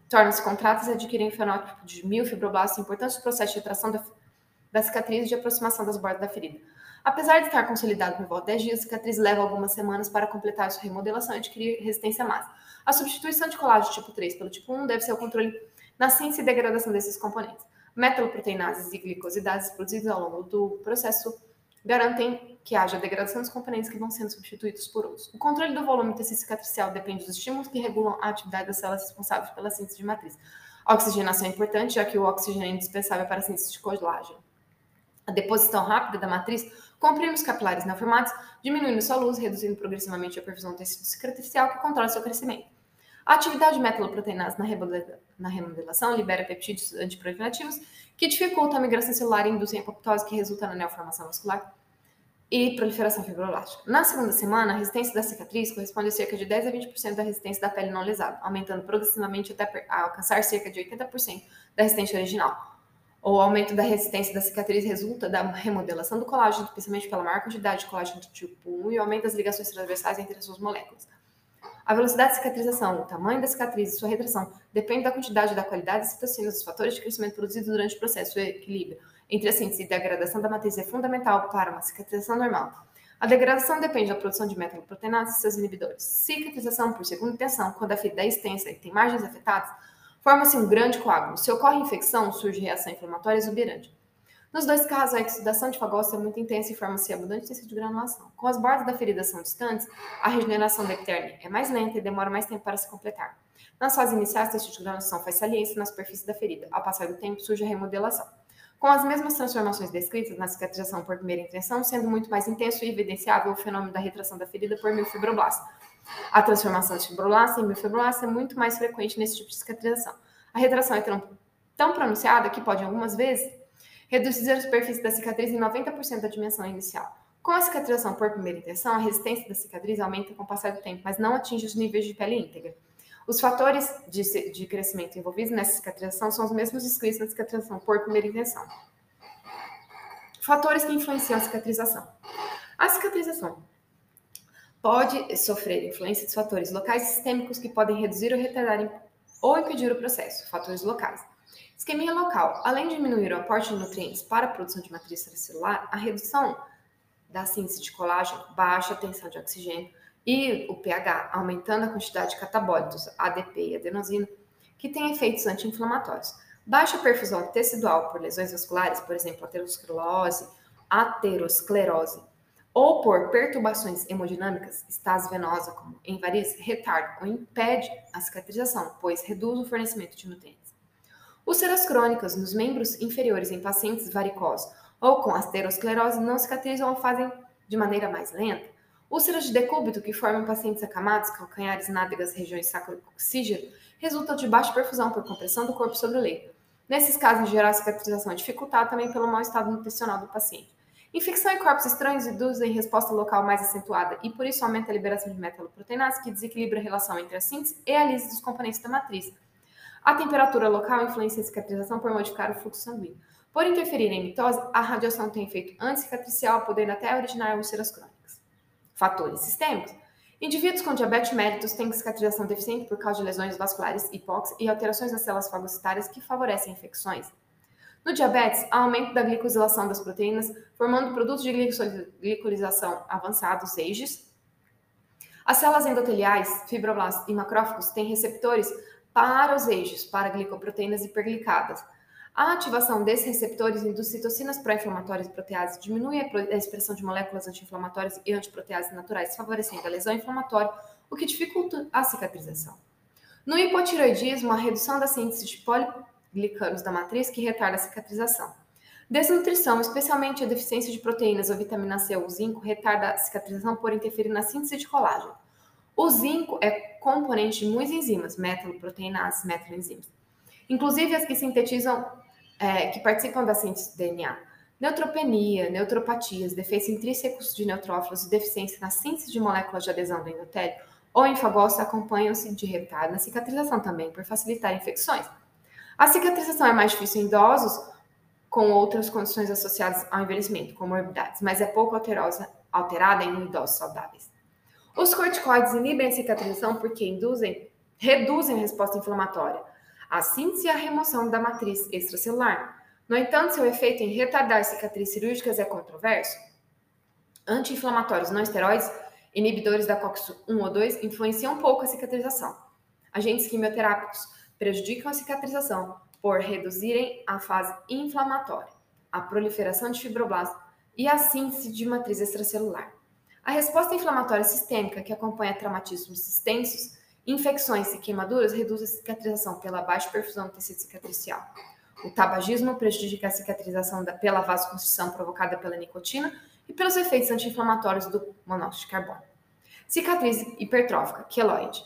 tornam-se contratas e adquirem um fenótipo de mil fibroblastos, importantes processos de retração da da cicatriz e de aproximação das bordas da ferida. Apesar de estar consolidado por volta de dez dias, a cicatriz leva algumas semanas para completar sua remodelação e adquirir resistência à massa. A substituição de colágeno tipo três pelo tipo um deve ser o controle na síntese e degradação desses componentes. Metaloproteinases e glicosidases produzidas ao longo do processo garantem que haja degradação dos componentes que vão sendo substituídos por outros. O controle do volume do tecido cicatricial depende dos estímulos que regulam a atividade das células responsáveis pela síntese de matriz. A oxigenação é importante, já que o oxigênio é indispensável para a síntese de colágeno. A deposição rápida da matriz comprime os capilares neoformados, diminuindo sua luz, reduzindo progressivamente a perfusão do tecido cicatricial que controla seu crescimento. A atividade de metaloproteinase na remodelação libera peptídeos antiproliferativos que dificultam a migração celular e induzem a apoptose, que resulta na neoformação vascular e proliferação fibroblástica. Na segunda semana, a resistência da cicatriz corresponde a cerca de dez a vinte por cento da resistência da pele não lesada, aumentando progressivamente até alcançar cerca de oitenta por cento da resistência original. O aumento da resistência da cicatriz resulta da remodelação do colágeno, principalmente pela maior quantidade de colágeno do tipo um, e aumenta as ligações transversais entre as suas moléculas. A velocidade de cicatrização, o tamanho da cicatriz e sua retração depende da quantidade e da qualidade das citocinas, dos fatores de crescimento produzidos durante o processo. O equilíbrio entre a síntese e a degradação da matriz é fundamental para uma cicatrização normal. A degradação depende da produção de metaloproteinases e seus inibidores. Cicatrização por segunda intenção, quando a ferida é extensa e tem margens afetadas, forma-se um grande coágulo. Se ocorre infecção, surge reação inflamatória exuberante. Nos dois casos, a exudação de fagócitos é muito intensa e forma-se abundante tecido de granulação. Como as bordas da ferida são distantes, a regeneração da epitérmio é mais lenta e demora mais tempo para se completar. Nas fases iniciais, o tecido de granulação faz saliência na superfície da ferida. Ao passar do tempo, surge a remodelação, com as mesmas transformações descritas na cicatrização por primeira intenção, sendo muito mais intenso e evidenciável o fenômeno da retração da ferida por miofibroblasto. A transformação de fibroblasto em miofibroblasto é muito mais frequente nesse tipo de cicatrização. A retração é tão, tão pronunciada que pode, algumas vezes, reduzir a superfície da cicatriz em noventa por cento da dimensão inicial. Com a cicatrização por primeira intenção, a resistência da cicatriz aumenta com o passar do tempo, mas não atinge os níveis de pele íntegra. Os fatores de, de crescimento envolvidos nessa cicatrização são os mesmos descritos na cicatrização por primeira intenção. Fatores que influenciam a cicatrização. A cicatrização pode sofrer influência de fatores locais e sistêmicos que podem reduzir ou retardar ou impedir o processo. Fatores locais. Isquemia local. Além de diminuir o aporte de nutrientes para a produção de matriz celular, a redução da síntese de colágeno, baixa a tensão de oxigênio e o pH, aumentando a quantidade de catabólitos, A D P e adenosina, que têm efeitos anti-inflamatórios. Baixa perfusão tecidual por lesões vasculares, por exemplo, aterosclerose, aterosclerose, ou por perturbações hemodinâmicas, estase venosa, como envarizes, retarda ou impede a cicatrização, pois reduz o fornecimento de nutrientes. Úlceras crônicas nos membros inferiores em pacientes varicose ou com aterosclerose não cicatrizam ou fazem de maneira mais lenta. Úlceras de decúbito que formam pacientes acamados, calcanhares, nádegas, regiões sacrococcígeno, resultam de baixa perfusão por compressão do corpo sobre o leito. Nesses casos, em geral, a cicatrização é dificultada também pelo mau estado nutricional do paciente. Infecção em corpos estranhos induzem resposta local mais acentuada e, por isso, aumenta a liberação de metaloproteinase, que desequilibra a relação entre a síntese e a lise dos componentes da matriz. A temperatura local influencia a cicatrização por modificar o fluxo sanguíneo. Por interferir em mitose, a radiação tem efeito anticicatricial, podendo até originar úlceras crônicas. Fatores sistêmicos. Indivíduos com diabetes mellitus têm cicatrização deficiente por causa de lesões vasculares, hipóxia e alterações nas células fagocitárias que favorecem infecções. No diabetes, há aumento da glicosilação das proteínas, formando produtos de glicolização avançados, S A Ges. As células endoteliais, fibroblastos e macrófagos têm receptores para os S A Ges, para glicoproteínas hiperglicadas. A ativação desses receptores induz citocinas pró-inflamatórias e proteases, diminui a expressão de moléculas anti-inflamatórias e antiproteases naturais, favorecendo a lesão inflamatória, o que dificulta a cicatrização. No hipotireoidismo, a redução da síntese de poliglicanos da matriz que retarda a cicatrização. Desnutrição, especialmente a deficiência de proteínas ou vitamina C ou zinco, retarda a cicatrização por interferir na síntese de colágeno. O zinco é componente de muitas enzimas, metaloproteinases, metaloenzimas, inclusive as que sintetizam É, que participam da síntese do D N A. Neutropenia, neutropatias, defeitos intrínsecos de neutrófilos e deficiência na síntese de moléculas de adesão do endotélio ou em fagócitos acompanham-se de retardo na cicatrização também, por facilitar infecções. A cicatrização é mais difícil em idosos com outras condições associadas ao envelhecimento, como comorbidades, mas é pouco alterosa, alterada em idosos saudáveis. Os corticoides inibem a cicatrização porque induzem, reduzem a resposta inflamatória, a síntese e a remoção da matriz extracelular. No entanto, seu efeito em retardar as cicatrizes cirúrgicas é controverso. Anti-inflamatórios não esteroides, inibidores da C O X um ou dois, influenciam um pouco a cicatrização. Agentes quimioterápicos prejudicam a cicatrização por reduzirem a fase inflamatória, a proliferação de fibroblastos e a síntese de matriz extracelular. A resposta inflamatória sistêmica que acompanha traumatismos extensos, infecções e queimaduras reduz a cicatrização pela baixa perfusão do tecido cicatricial. O tabagismo prejudica a cicatrização da, pela vasoconstrição provocada pela nicotina e pelos efeitos anti-inflamatórios do monóxido de carbono. Cicatriz hipertrófica, queloide.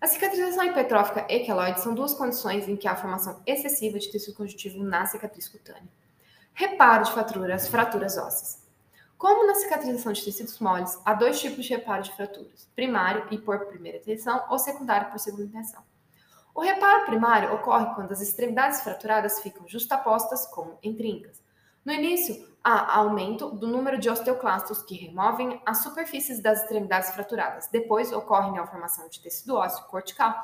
A cicatrização hipertrófica e queloide são duas condições em que há formação excessiva de tecido conjuntivo na cicatriz cutânea. Reparo de fraturas, fraturas ósseas. Como na cicatrização de tecidos moles, há dois tipos de reparo de fraturas, primário e por primeira intenção ou secundário por segunda intenção. O reparo primário ocorre quando as extremidades fraturadas ficam justapostas como intrincas. No início, há aumento do número de osteoclastos que removem as superfícies das extremidades fraturadas. Depois, ocorre a formação de tecido ósseo cortical,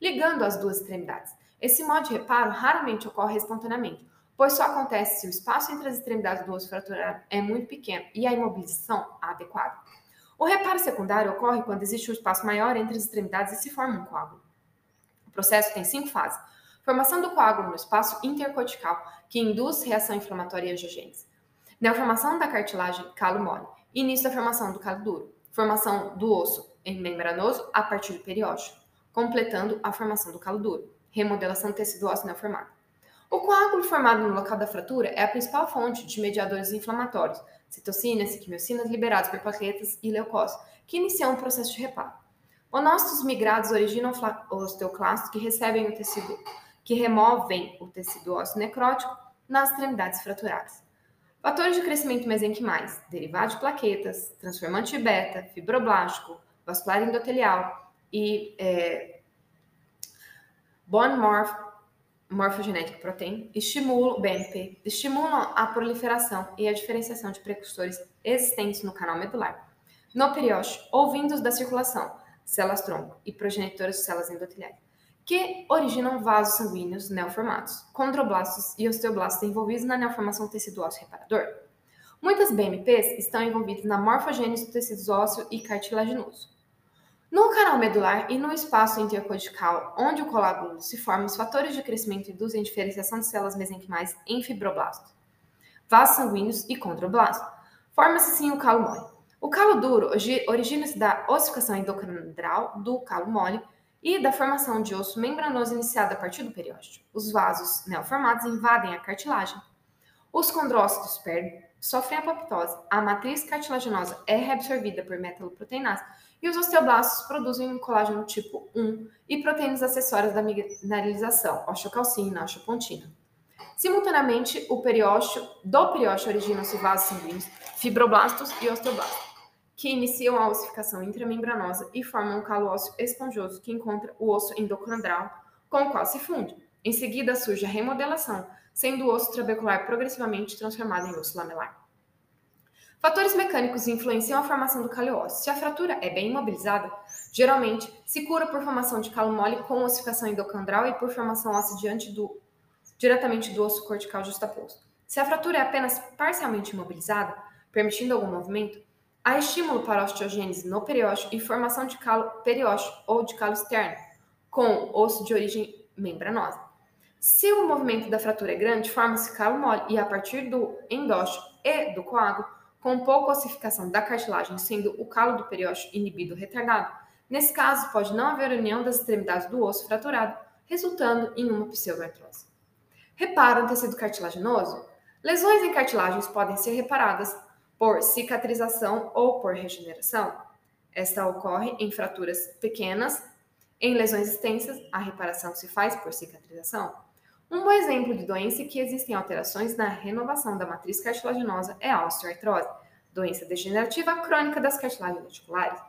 ligando as duas extremidades. Esse modo de reparo raramente ocorre espontaneamente, pois só acontece se o espaço entre as extremidades do osso fraturado é muito pequeno e a imobilização adequada. O reparo secundário ocorre quando existe um espaço maior entre as extremidades e se forma um coágulo. O processo tem cinco fases. Formação do coágulo no espaço intercortical, que induz reação inflamatória e angiogênese. Neoformação da cartilagem, calo mole. Início da formação do calo duro. Formação do osso membranoso a partir do periósteo, completando a formação do calo duro. Remodelação do tecido ósseo neoformado. O coágulo formado no local da fratura é a principal fonte de mediadores inflamatórios, citocinas e quimiocinas liberados por plaquetas e leucócitos, que iniciam o processo de reparo. Monócitos migrados originam osteoclastos que recebem o tecido, que removem o tecido ósseo necrótico nas extremidades fraturadas. Fatores de crescimento mesenquimais, derivado de plaquetas, transformante beta, fibroblástico, vascular endotelial e é, bone morph morfogenética protein, estimulam, B M P, estimulam a proliferação e a diferenciação de precursores existentes no canal medular, no periósteo ou vindos da circulação, células-tronco e progenitoras de células endoteliais, que originam vasos sanguíneos neoformados, condroblastos e osteoblastos envolvidos na neoformação do tecido ósseo reparador. Muitas B M Ps estão envolvidas na morfogênese do tecido ósseo e cartilaginoso. No canal medular e no espaço intercortical, onde o coágulo se forma, os fatores de crescimento induzem a diferenciação de células mesenquimais em fibroblastos, vasos sanguíneos e condroblastos. Forma-se, sim, o calo mole. O calo duro origina-se da ossificação endocondral do calo mole e da formação de osso membranoso iniciada a partir do periósteo. Os vasos neoformados invadem a cartilagem. Os condrócitos perdem, sofrem apoptose, a matriz cartilaginosa é reabsorvida por metaloproteinase e os osteoblastos produzem um colágeno tipo um e proteínas acessórias da mineralização, osteocalcina, osteopontina. Simultaneamente, o periósteo, do periósteo originam-se vasos sanguíneos, fibroblastos e osteoblastos, que iniciam a ossificação intramembranosa e formam um calo ósseo esponjoso que encontra o osso endocondral com o qual se funde. Em seguida, surge a remodelação, sendo o osso trabecular progressivamente transformado em osso lamelar. Fatores mecânicos influenciam a formação do calo ósseo. Se a fratura é bem imobilizada, geralmente se cura por formação de calo mole com ossificação endocondral e por formação óssea diante do, diretamente do osso cortical justaposto. Se a fratura é apenas parcialmente imobilizada, permitindo algum movimento, há estímulo para osteogênese no periósteo e formação de calo periósteo ou de calo externo, com osso de origem membranosa. Se o movimento da fratura é grande, forma-se calo mole e a partir do endósteo e do coágulo, com pouca ossificação da cartilagem, sendo o calo do periósteo inibido ou retardado. Nesse caso, pode não haver união das extremidades do osso fraturado, resultando em uma pseudoartrose. Reparo no tecido cartilaginoso? Lesões em cartilagens podem ser reparadas por cicatrização ou por regeneração. Esta ocorre em fraturas pequenas. Em lesões extensas, a reparação se faz por cicatrização. Um bom exemplo de doença que existem alterações na renovação da matriz cartilaginosa é a osteoartrose, doença degenerativa crônica das cartilagens articulares.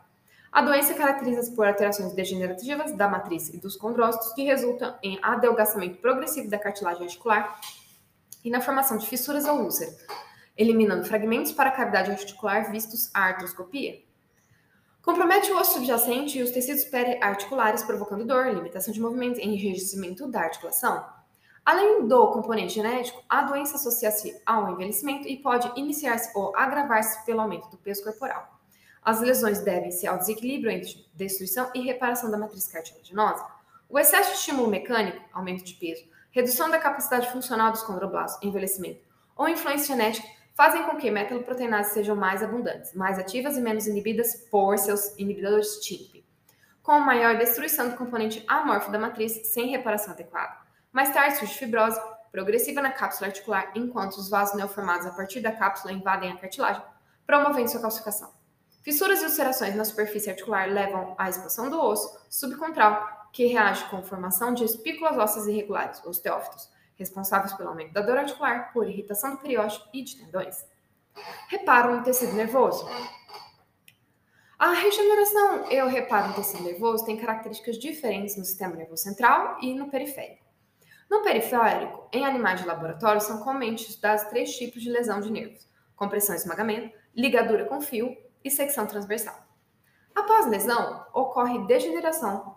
A doença caracteriza-se por alterações degenerativas da matriz e dos condrócitos que resultam em adelgaçamento progressivo da cartilagem articular e na formação de fissuras ou úlceras, eliminando fragmentos para a cavidade articular vistos à artroscopia. Compromete o osso subjacente e os tecidos periarticulares, provocando dor, limitação de movimento e enrijecimento da articulação. Além do componente genético, a doença associa-se ao envelhecimento e pode iniciar-se ou agravar-se pelo aumento do peso corporal. As lesões devem-se ao desequilíbrio entre destruição e reparação da matriz cartilaginosa. O excesso de estímulo mecânico, aumento de peso, redução da capacidade funcional dos condroblastos, envelhecimento ou influência genética fazem com que metaloproteinases sejam mais abundantes, mais ativas e menos inibidas por seus inibidores T I M P, com maior destruição do componente amorfo da matriz sem reparação adequada. Mais tarde surge fibrose progressiva na cápsula articular, enquanto os vasos neoformados a partir da cápsula invadem a cartilagem, promovendo sua calcificação. Fissuras e ulcerações na superfície articular levam à expansão do osso subcontral, que reage com a formação de espículas ósseas irregulares, osteófitos, responsáveis pelo aumento da dor articular, por irritação do periósteo e de tendões. Reparo no tecido nervoso. A regeneração e o reparo no tecido nervoso tem características diferentes no sistema nervoso central e no periférico. No periférico, em animais de laboratório, são comumente estudados três tipos de lesão de nervos: compressão e esmagamento, ligadura com fio e secção transversal. Após lesão, ocorre degeneração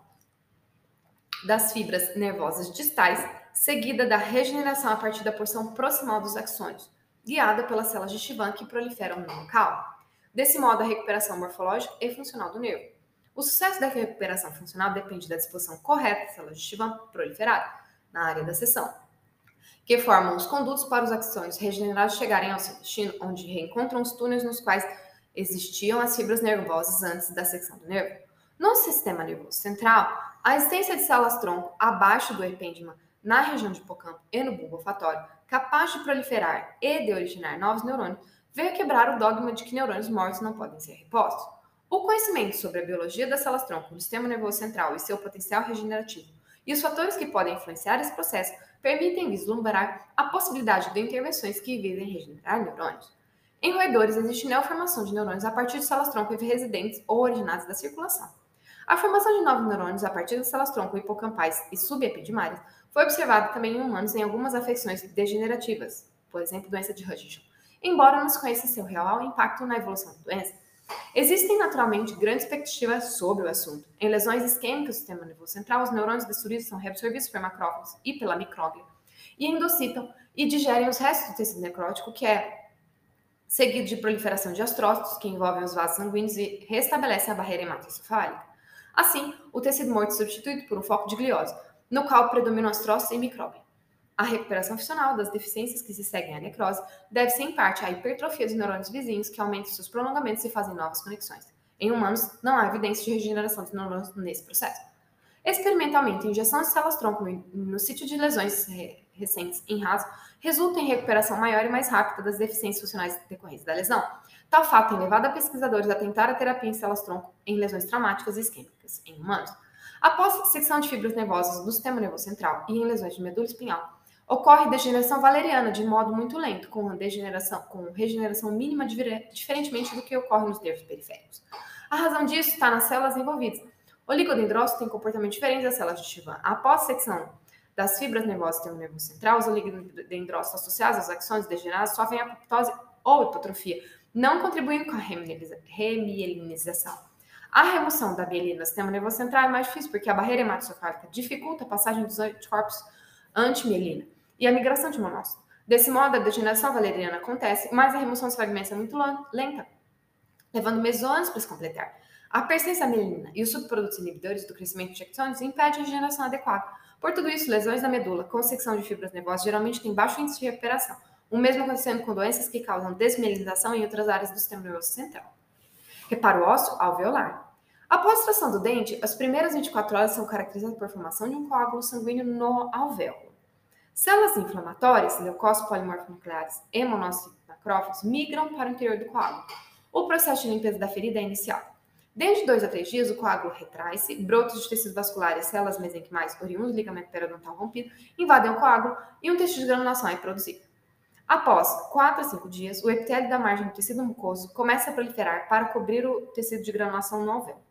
das fibras nervosas distais, seguida da regeneração a partir da porção proximal dos axônios, guiada pelas células de Chivan que proliferam no local. Desse modo, a recuperação morfológica e funcional do nervo. O sucesso da recuperação funcional depende da disposição correta das células de Chivan proliferadas na área da seção, que formam os condutos para os axônios regenerados chegarem ao seu destino, onde reencontram os túneis nos quais existiam as fibras nervosas antes da secção do nervo. No sistema nervoso central, a existência de células-tronco abaixo do epêndima, na região de hipocampo e no bulbo olfatório, capaz de proliferar e de originar novos neurônios, veio quebrar o dogma de que neurônios mortos não podem ser repostos. O conhecimento sobre a biologia das células-tronco no sistema nervoso central e seu potencial regenerativo e os fatores que podem influenciar esse processo permitem vislumbrar a possibilidade de intervenções que visem regenerar neurônios. Em roedores, existe neoformação de neurônios a partir de células-tronco residentes ou originadas da circulação. A formação de novos neurônios a partir das células-tronco hipocampais e subepidimárias foi observada também em humanos em algumas afecções degenerativas, por exemplo, doença de Huntington, embora não se conheça seu real impacto na evolução da doença. Existem naturalmente grandes perspectivas sobre o assunto. Em lesões isquêmicas do sistema nervoso central, os neurônios destruídos são reabsorvidos por macrófagos e pela micróglia, e endocitam e digerem os restos do tecido necrótico, que é seguido de proliferação de astrócitos, que envolvem os vasos sanguíneos e restabelecem a barreira hematoencefálica. Assim, o tecido morto é substituído por um foco de gliose, no qual predominam astrócitos e micróbios. A recuperação funcional das deficiências que se seguem à necrose deve-se, em parte, à hipertrofia dos neurônios vizinhos, que aumentam seus prolongamentos e fazem novas conexões. Em humanos, não há evidência de regeneração dos neurônios nesse processo. Experimentalmente, a injeção de células-tronco no, no sítio de lesões recentes em raso resulta em recuperação maior e mais rápida das deficiências funcionais decorrentes da lesão. Tal fato tem levado a pesquisadores a tentar a terapia em células-tronco em lesões traumáticas e isquêmicas em humanos. Após a secção de fibras nervosas do sistema nervoso central e em lesões de medula espinhal, ocorre degeneração valeriana de modo muito lento, com degeneração, com regeneração mínima, diferentemente do que ocorre nos nervos periféricos. A razão disso está nas células envolvidas. Oligodendrócitos têm comportamento diferente das células de Chivan. Após a secção das fibras nervosas do sistema nervoso central, os oligodendrócitos associados aos axões degenerados sofrem apoptose ou hipotrofia, não contribuindo com a remielinização. A remoção da mielina do sistema nervoso central é mais difícil porque a barreira hematoencefálica dificulta a passagem dos anticorpos antimielina e a migração de monócito. Desse modo, a degeneração valeriana acontece, mas a remoção dos fragmentos é muito lenta, levando meses ou anos para se completar. A persistência da mielina e os subprodutos inibidores do crescimento de axões impedem a regeneração adequada. Por tudo isso, lesões da medula com secção de fibras nervosas geralmente têm baixo índice de recuperação, o mesmo acontecendo com doenças que causam desmielinização em outras áreas do sistema nervoso central. Reparo ósseo alveolar. Após a extração do dente, as primeiras vinte e quatro horas são caracterizadas por formação de um coágulo sanguíneo no alvéolo. Células inflamatórias, leucócitos polimorfonucleares e monócitos macrófagos migram para o interior do coágulo. O processo de limpeza da ferida é inicial. Dentro de dois a três dias, o coágulo retrai-se, brotos de tecido vascular e células mesenquimais oriundos do ligamento periodontal rompido invadem o coágulo e um tecido de granulação é produzido. Após quatro a cinco dias, o epitélio da margem do tecido mucoso começa a proliferar para cobrir o tecido de granulação no alvéolo.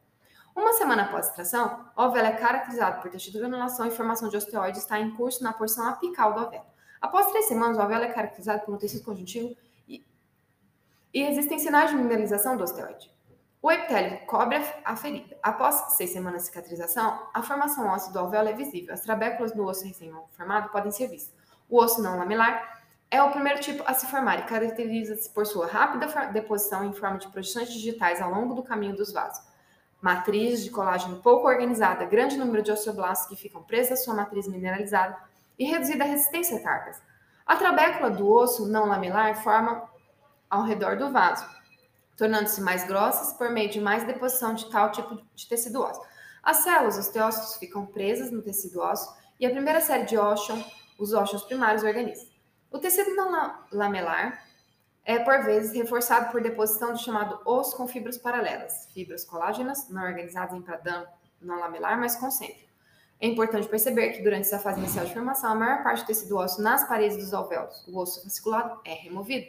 Uma semana após a extração, o alvéolo é caracterizado por tecido de granulação e formação de osteoide está em curso na porção apical do alvéolo. Após três semanas, o alvéolo é caracterizado por um tecido conjuntivo e, e existem sinais de mineralização do osteoide. O epitélio cobre a ferida. Após seis semanas de cicatrização, a formação óssea do alvéolo é visível. As trabéculas do osso recém-formado podem ser vistas. O osso não lamelar é o primeiro tipo a se formar e caracteriza-se por sua rápida deposição em forma de projeções digitais ao longo do caminho dos vasos. Matriz de colágeno pouco organizada, grande número de osteoblastos que ficam presos à sua matriz mineralizada e reduzida resistência a cargas. A trabécula do osso não lamelar forma ao redor do vaso, tornando-se mais grossas por meio de mais deposição de tal tipo de tecido ósseo. As células, os osteócitos, ficam presas no tecido ósseo e a primeira série de ósteon, os ósteons primários, organiza. O tecido não lamelar é, por vezes, reforçado por deposição do chamado osso com fibras paralelas, fibras colágenas, não organizadas em pradão não lamelar, mas concêntrico. É importante perceber que, durante essa fase inicial de formação, a maior parte do tecido ósseo nas paredes dos alvéolos, o osso fasciculado, é removido.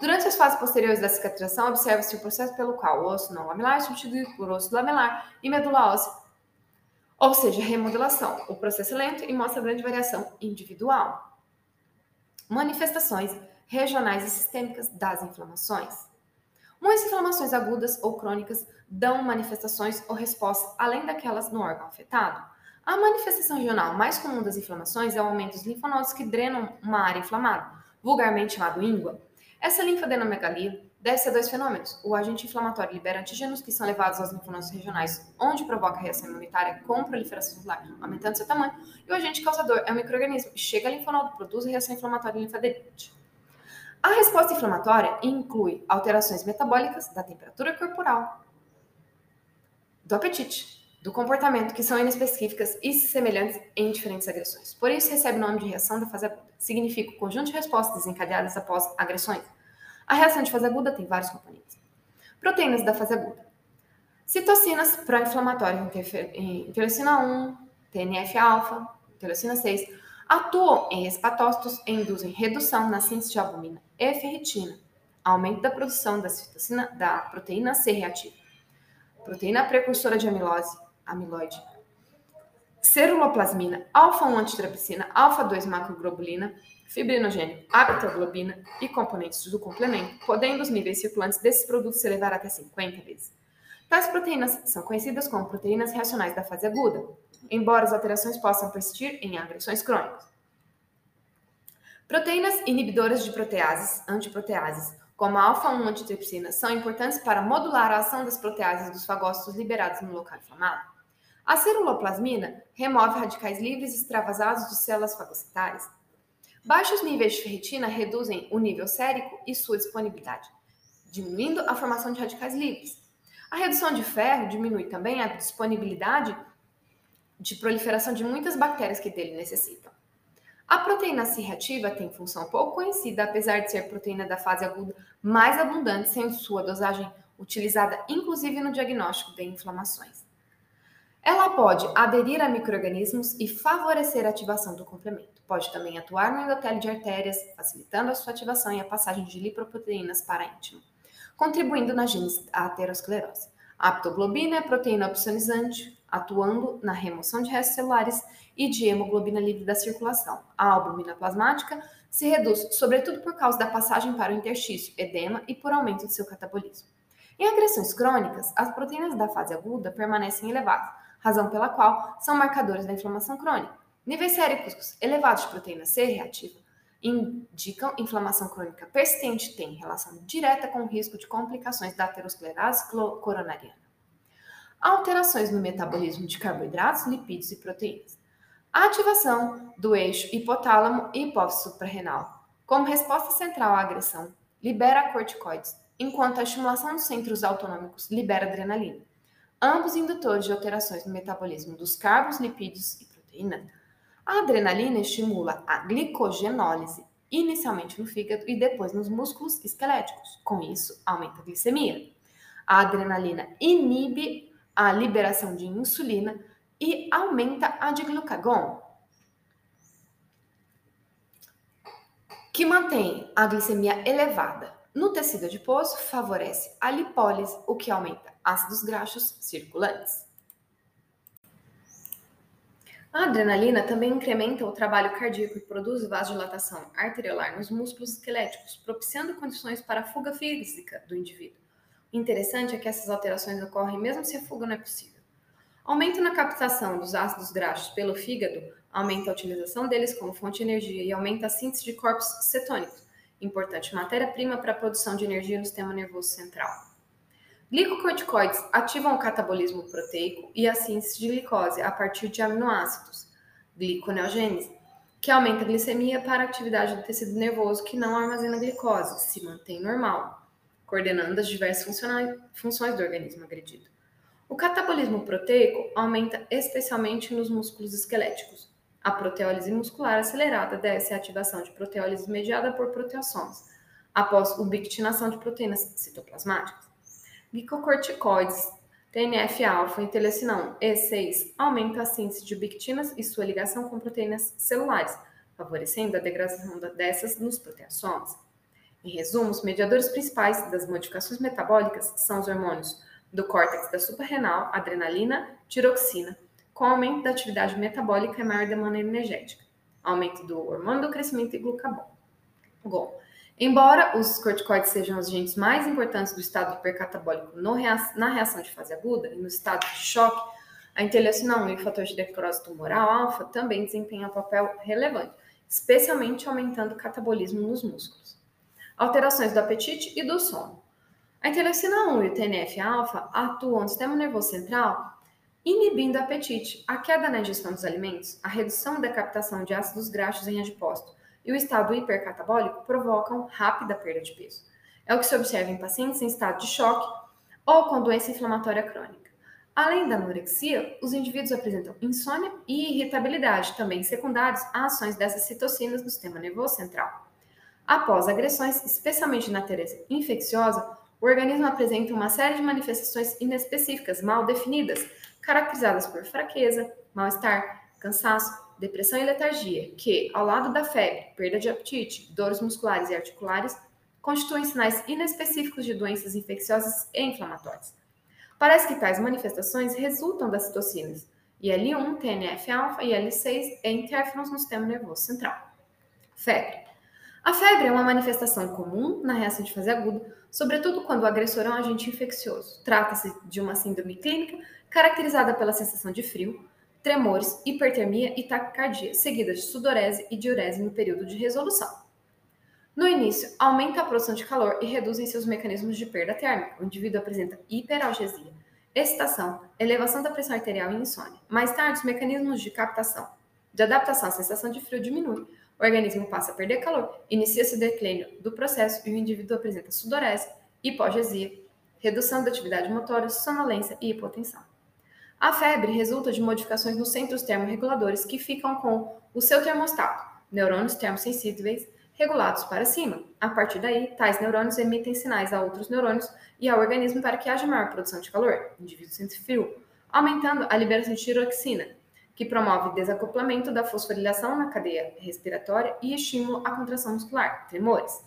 Durante as fases posteriores da cicatrização, observa-se o processo pelo qual o osso não lamelar é substituído por osso lamelar e medula óssea, ou seja, remodelação. O processo é lento e mostra grande variação individual. Manifestações regionais e sistêmicas das inflamações. Muitas inflamações agudas ou crônicas dão manifestações ou respostas além daquelas no órgão afetado. A manifestação regional mais comum das inflamações é o aumento dos linfonodos que drenam uma área inflamada, vulgarmente chamado íngua. Essa linfadenomegalia deve-se a dois fenômenos. O agente inflamatório libera antígenos que são levados aos linfonodos regionais, onde provoca reação imunitária com proliferação celular, aumentando seu tamanho, e o agente causador é um micro-organismo, chega ao linfonodo, produz reação inflamatória e linfadenite. A resposta inflamatória inclui alterações metabólicas da temperatura corporal, do apetite, do comportamento, que são inespecíficas e semelhantes em diferentes agressões. Por isso, recebe o nome de reação da fase aguda. Significa o conjunto de respostas desencadeadas após agressões. A reação de fase aguda tem vários componentes. Proteínas da fase aguda. Citocinas pró-inflamatórias, interleucina um, T N F alfa, interleucina seis, atuam em espatócitos e induzem redução na síntese de albumina e ferritina, aumento da produção da, citocina, da proteína C reativa, proteína precursora de amilose, amiloide, ceruloplasmina, alfa um antitripsina, alfa dois macroglobulina, fibrinogênio, aptoglobina e componentes do complemento, podendo os níveis circulantes desses produtos se elevar até cinquenta vezes. Tais proteínas são conhecidas como proteínas reacionais da fase aguda, embora as alterações possam persistir em agressões crônicas. Proteínas inibidoras de proteases, antiproteases, como a alfa um antitripsina, são importantes para modular a ação das proteases dos fagócitos liberados no local inflamado. A ceruloplasmina remove radicais livres extravasados de células fagocitárias. Baixos níveis de ferritina reduzem o nível sérico e sua disponibilidade, diminuindo a formação de radicais livres. A redução de ferro diminui também a disponibilidade de proliferação de muitas bactérias que dele necessitam. A proteína C reativa tem função pouco conhecida, apesar de ser proteína da fase aguda mais abundante, sendo sua dosagem utilizada inclusive no diagnóstico de inflamações. Ela pode aderir a micro-organismos e favorecer a ativação do complemento. Pode também atuar no endotélio de artérias, facilitando a sua ativação e a passagem de lipoproteínas para a íntima, contribuindo na gênese da aterosclerose. A aptoglobina é proteína opsonizante, atuando na remoção de restos celulares e de hemoglobina livre da circulação. A albumina plasmática se reduz, sobretudo por causa da passagem para o interstício, edema e por aumento de seu catabolismo. Em agressões crônicas, as proteínas da fase aguda permanecem elevadas, razão pela qual são marcadores da inflamação crônica. Níveis séricos elevados de proteína C reativa indicam inflamação crônica persistente, tem relação direta com o risco de complicações da aterosclerose coronariana. Alterações no metabolismo de carboidratos, lipídios e proteínas. A ativação do eixo hipotálamo e hipófise suprarrenal, como resposta central à agressão, libera corticoides, enquanto a estimulação dos centros autonômicos libera adrenalina. Ambos indutores de alterações no metabolismo dos carbos, lipídios e proteínas. A adrenalina estimula a glicogenólise, inicialmente no fígado e depois nos músculos esqueléticos. Com isso, aumenta a glicemia. A adrenalina inibe a liberação de insulina e aumenta a de glucagon, que mantém a glicemia elevada. No tecido adiposo, favorece a lipólise, o que aumenta ácidos graxos circulantes. A adrenalina também incrementa o trabalho cardíaco e produz vasodilatação arteriolar nos músculos esqueléticos, propiciando condições para a fuga física do indivíduo. Interessante é que essas alterações ocorrem mesmo se a fuga não é possível. Aumento na captação dos ácidos graxos pelo fígado aumenta a utilização deles como fonte de energia e aumenta a síntese de corpos cetônicos, importante matéria-prima para a produção de energia no sistema nervoso central. Glicocorticoides ativam o catabolismo proteico e a síntese de glicose a partir de aminoácidos, gliconeogênese, que aumenta a glicemia para a atividade do tecido nervoso que não armazena glicose, se mantém normal, coordenando as diversas funções do organismo agredido. O catabolismo proteico aumenta especialmente nos músculos esqueléticos. A proteólise muscular acelerada deve-se à ativação de proteólise mediada por proteossomas, após ubiquitinação de proteínas citoplasmáticas. Glicocorticoides, T N F alfa e interleucina um E seis aumentam a síntese de ubiquitinas e sua ligação com proteínas celulares, favorecendo a degradação dessas nos proteossomas. Em resumo, os mediadores principais das modificações metabólicas são os hormônios do córtex da suprarrenal, adrenalina, tiroxina, com aumento da atividade metabólica e maior demanda energética, aumento do hormônio do crescimento e glucagon. Bom, embora os corticoides sejam os agentes mais importantes do estado hipercatabólico no rea- na reação de fase aguda e no estado de choque, a interleucina um e o fator de necrose tumoral alfa também desempenham um papel relevante, especialmente aumentando o catabolismo nos músculos. Alterações do apetite e do sono. A interleucina um e o T N F alfa atuam no sistema nervoso central inibindo o apetite, a queda na ingestão dos alimentos, a redução da captação de ácidos graxos em adipócito e o estado hipercatabólico provocam rápida perda de peso. É o que se observa em pacientes em estado de choque ou com doença inflamatória crônica. Além da anorexia, os indivíduos apresentam insônia e irritabilidade, também secundários a ações dessas citocinas no sistema nervoso central. Após agressões, especialmente na natureza infecciosa, o organismo apresenta uma série de manifestações inespecíficas, mal definidas, caracterizadas por fraqueza, mal-estar, cansaço, depressão e letargia, que, ao lado da febre, perda de apetite, dores musculares e articulares, constituem sinais inespecíficos de doenças infecciosas e inflamatórias. Parece que tais manifestações resultam das citocinas I L um, T N F alfa e I L seis e interferons no sistema nervoso central. Febre. A febre é uma manifestação comum na reação de fase aguda, sobretudo quando o agressor é um agente infeccioso. Trata-se de uma síndrome clínica caracterizada pela sensação de frio, tremores, hipertermia e taquicardia, seguidas de sudorese e diurese no período de resolução. No início, aumenta a produção de calor e reduzem seus mecanismos de perda térmica. O indivíduo apresenta hiperalgesia, excitação, elevação da pressão arterial e insônia. Mais tarde, os mecanismos de captação, de adaptação à sensação de frio diminuem, o organismo passa a perder calor, inicia-se o declínio do processo e o indivíduo apresenta sudorese, hipogesia, redução da atividade motora, sonolência e hipotensão. A febre resulta de modificações nos centros termorreguladores que ficam com o seu termostato, neurônios termossensíveis regulados para cima. A partir daí, tais neurônios emitem sinais a outros neurônios e ao organismo para que haja maior produção de calor, o indivíduo sente frio, aumentando a liberação de tiroxina, que promove desacoplamento da fosforilação na cadeia respiratória e estímulo à contração muscular, tremores.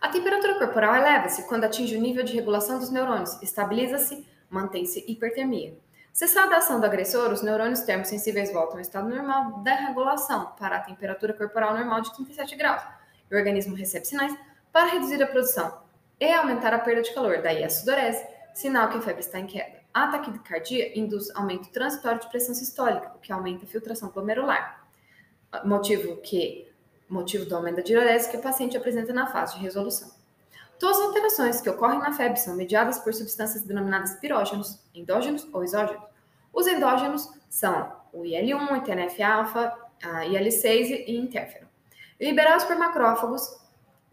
A temperatura corporal eleva-se quando atinge o nível de regulação dos neurônios, estabiliza-se, mantém-se hipertermia. Cessada a ação do agressor, os neurônios termossensíveis voltam ao estado normal da regulação para a temperatura corporal normal de trinta e sete graus. O organismo recebe sinais para reduzir a produção e aumentar a perda de calor, daí a sudorese, sinal que a febre está em queda. A taquicardia induz aumento transitório de pressão sistólica, o que aumenta a filtração glomerular, motivo, que, motivo do aumento da diurese que o paciente apresenta na fase de resolução. Todas as alterações que ocorrem na febre são mediadas por substâncias denominadas pirógenos, endógenos ou exógenos. Os endógenos são o I L um, o T N F alfa, a I L seis e interferon. Liberados por macrófagos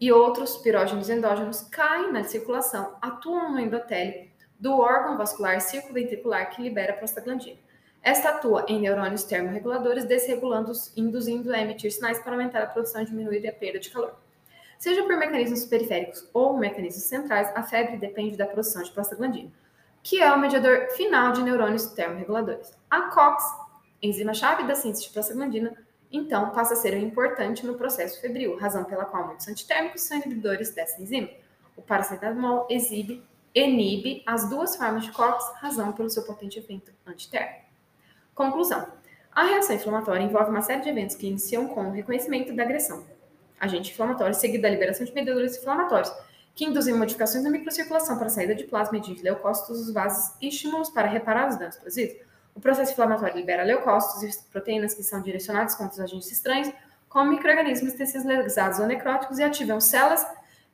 e outros pirógenos endógenos caem na circulação, atuam no endotélio do órgão vascular circunventricular que libera a prostaglandina. Esta atua em neurônios termorreguladores, desregulando-os, induzindo a emitir sinais para aumentar a produção e diminuir a perda de calor. Seja por mecanismos periféricos ou mecanismos centrais, a febre depende da produção de prostaglandina, que é o mediador final de neurônios termorreguladores. A COX, enzima-chave da síntese de prostaglandina, então passa a ser importante no processo febril, razão pela qual muitos antitérmicos são inibidores dessa enzima. O paracetamol exibe, inibe as duas formas de COX, razão pelo seu potente efeito antitérmico. Conclusão. A reação inflamatória envolve uma série de eventos que iniciam com o reconhecimento da agressão, agente inflamatório, seguido da liberação de mediadores inflamatórios, que induzem modificações na microcirculação para a saída de plasma e de leucócitos dos vasos e estímulos para reparar os danos produzidos. O processo inflamatório libera leucócitos e proteínas que são direcionados contra os agentes estranhos, como micro-organismos, tecidos lesados ou necróticos, e ativam células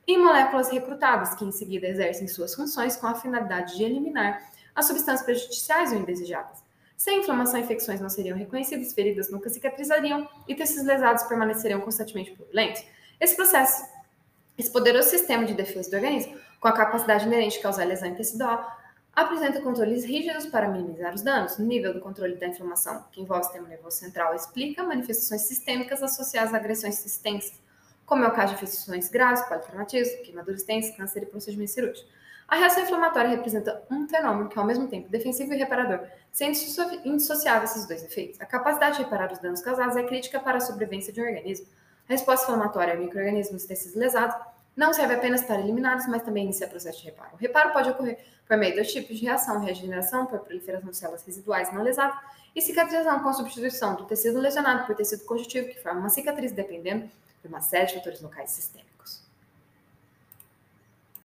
e moléculas recrutadas, que em seguida exercem suas funções com a finalidade de eliminar as substâncias prejudiciais ou indesejadas. Sem inflamação, infecções não seriam reconhecidas, feridas nunca cicatrizariam e tecidos lesados permaneceriam constantemente purulentos. Esse processo, esse poderoso sistema de defesa do organismo, com a capacidade inerente de causar lesão em tecido, apresenta controles rígidos para minimizar os danos. O nível do controle da inflamação, que envolve o sistema nervoso central, explica manifestações sistêmicas associadas a agressões extensas, como é o caso de infecções graves, politraumatismo, queimaduras tensas, câncer e procedimentos cirúrgicos. A reação inflamatória representa um fenômeno que, ao mesmo tempo, defensivo e reparador, sendo indissociável esses dois efeitos. A capacidade de reparar os danos causados é crítica para a sobrevivência de um organismo. A resposta inflamatória a micro-organismos e tecidos lesados não serve apenas para eliminá-los, mas também inicia o processo de reparo. O reparo pode ocorrer por meio dos tipos de reação: regeneração por proliferação de células residuais não lesadas e cicatrização com substituição do tecido lesionado por tecido conjuntivo, que forma uma cicatriz dependendo de uma série de fatores locais e sistêmicos.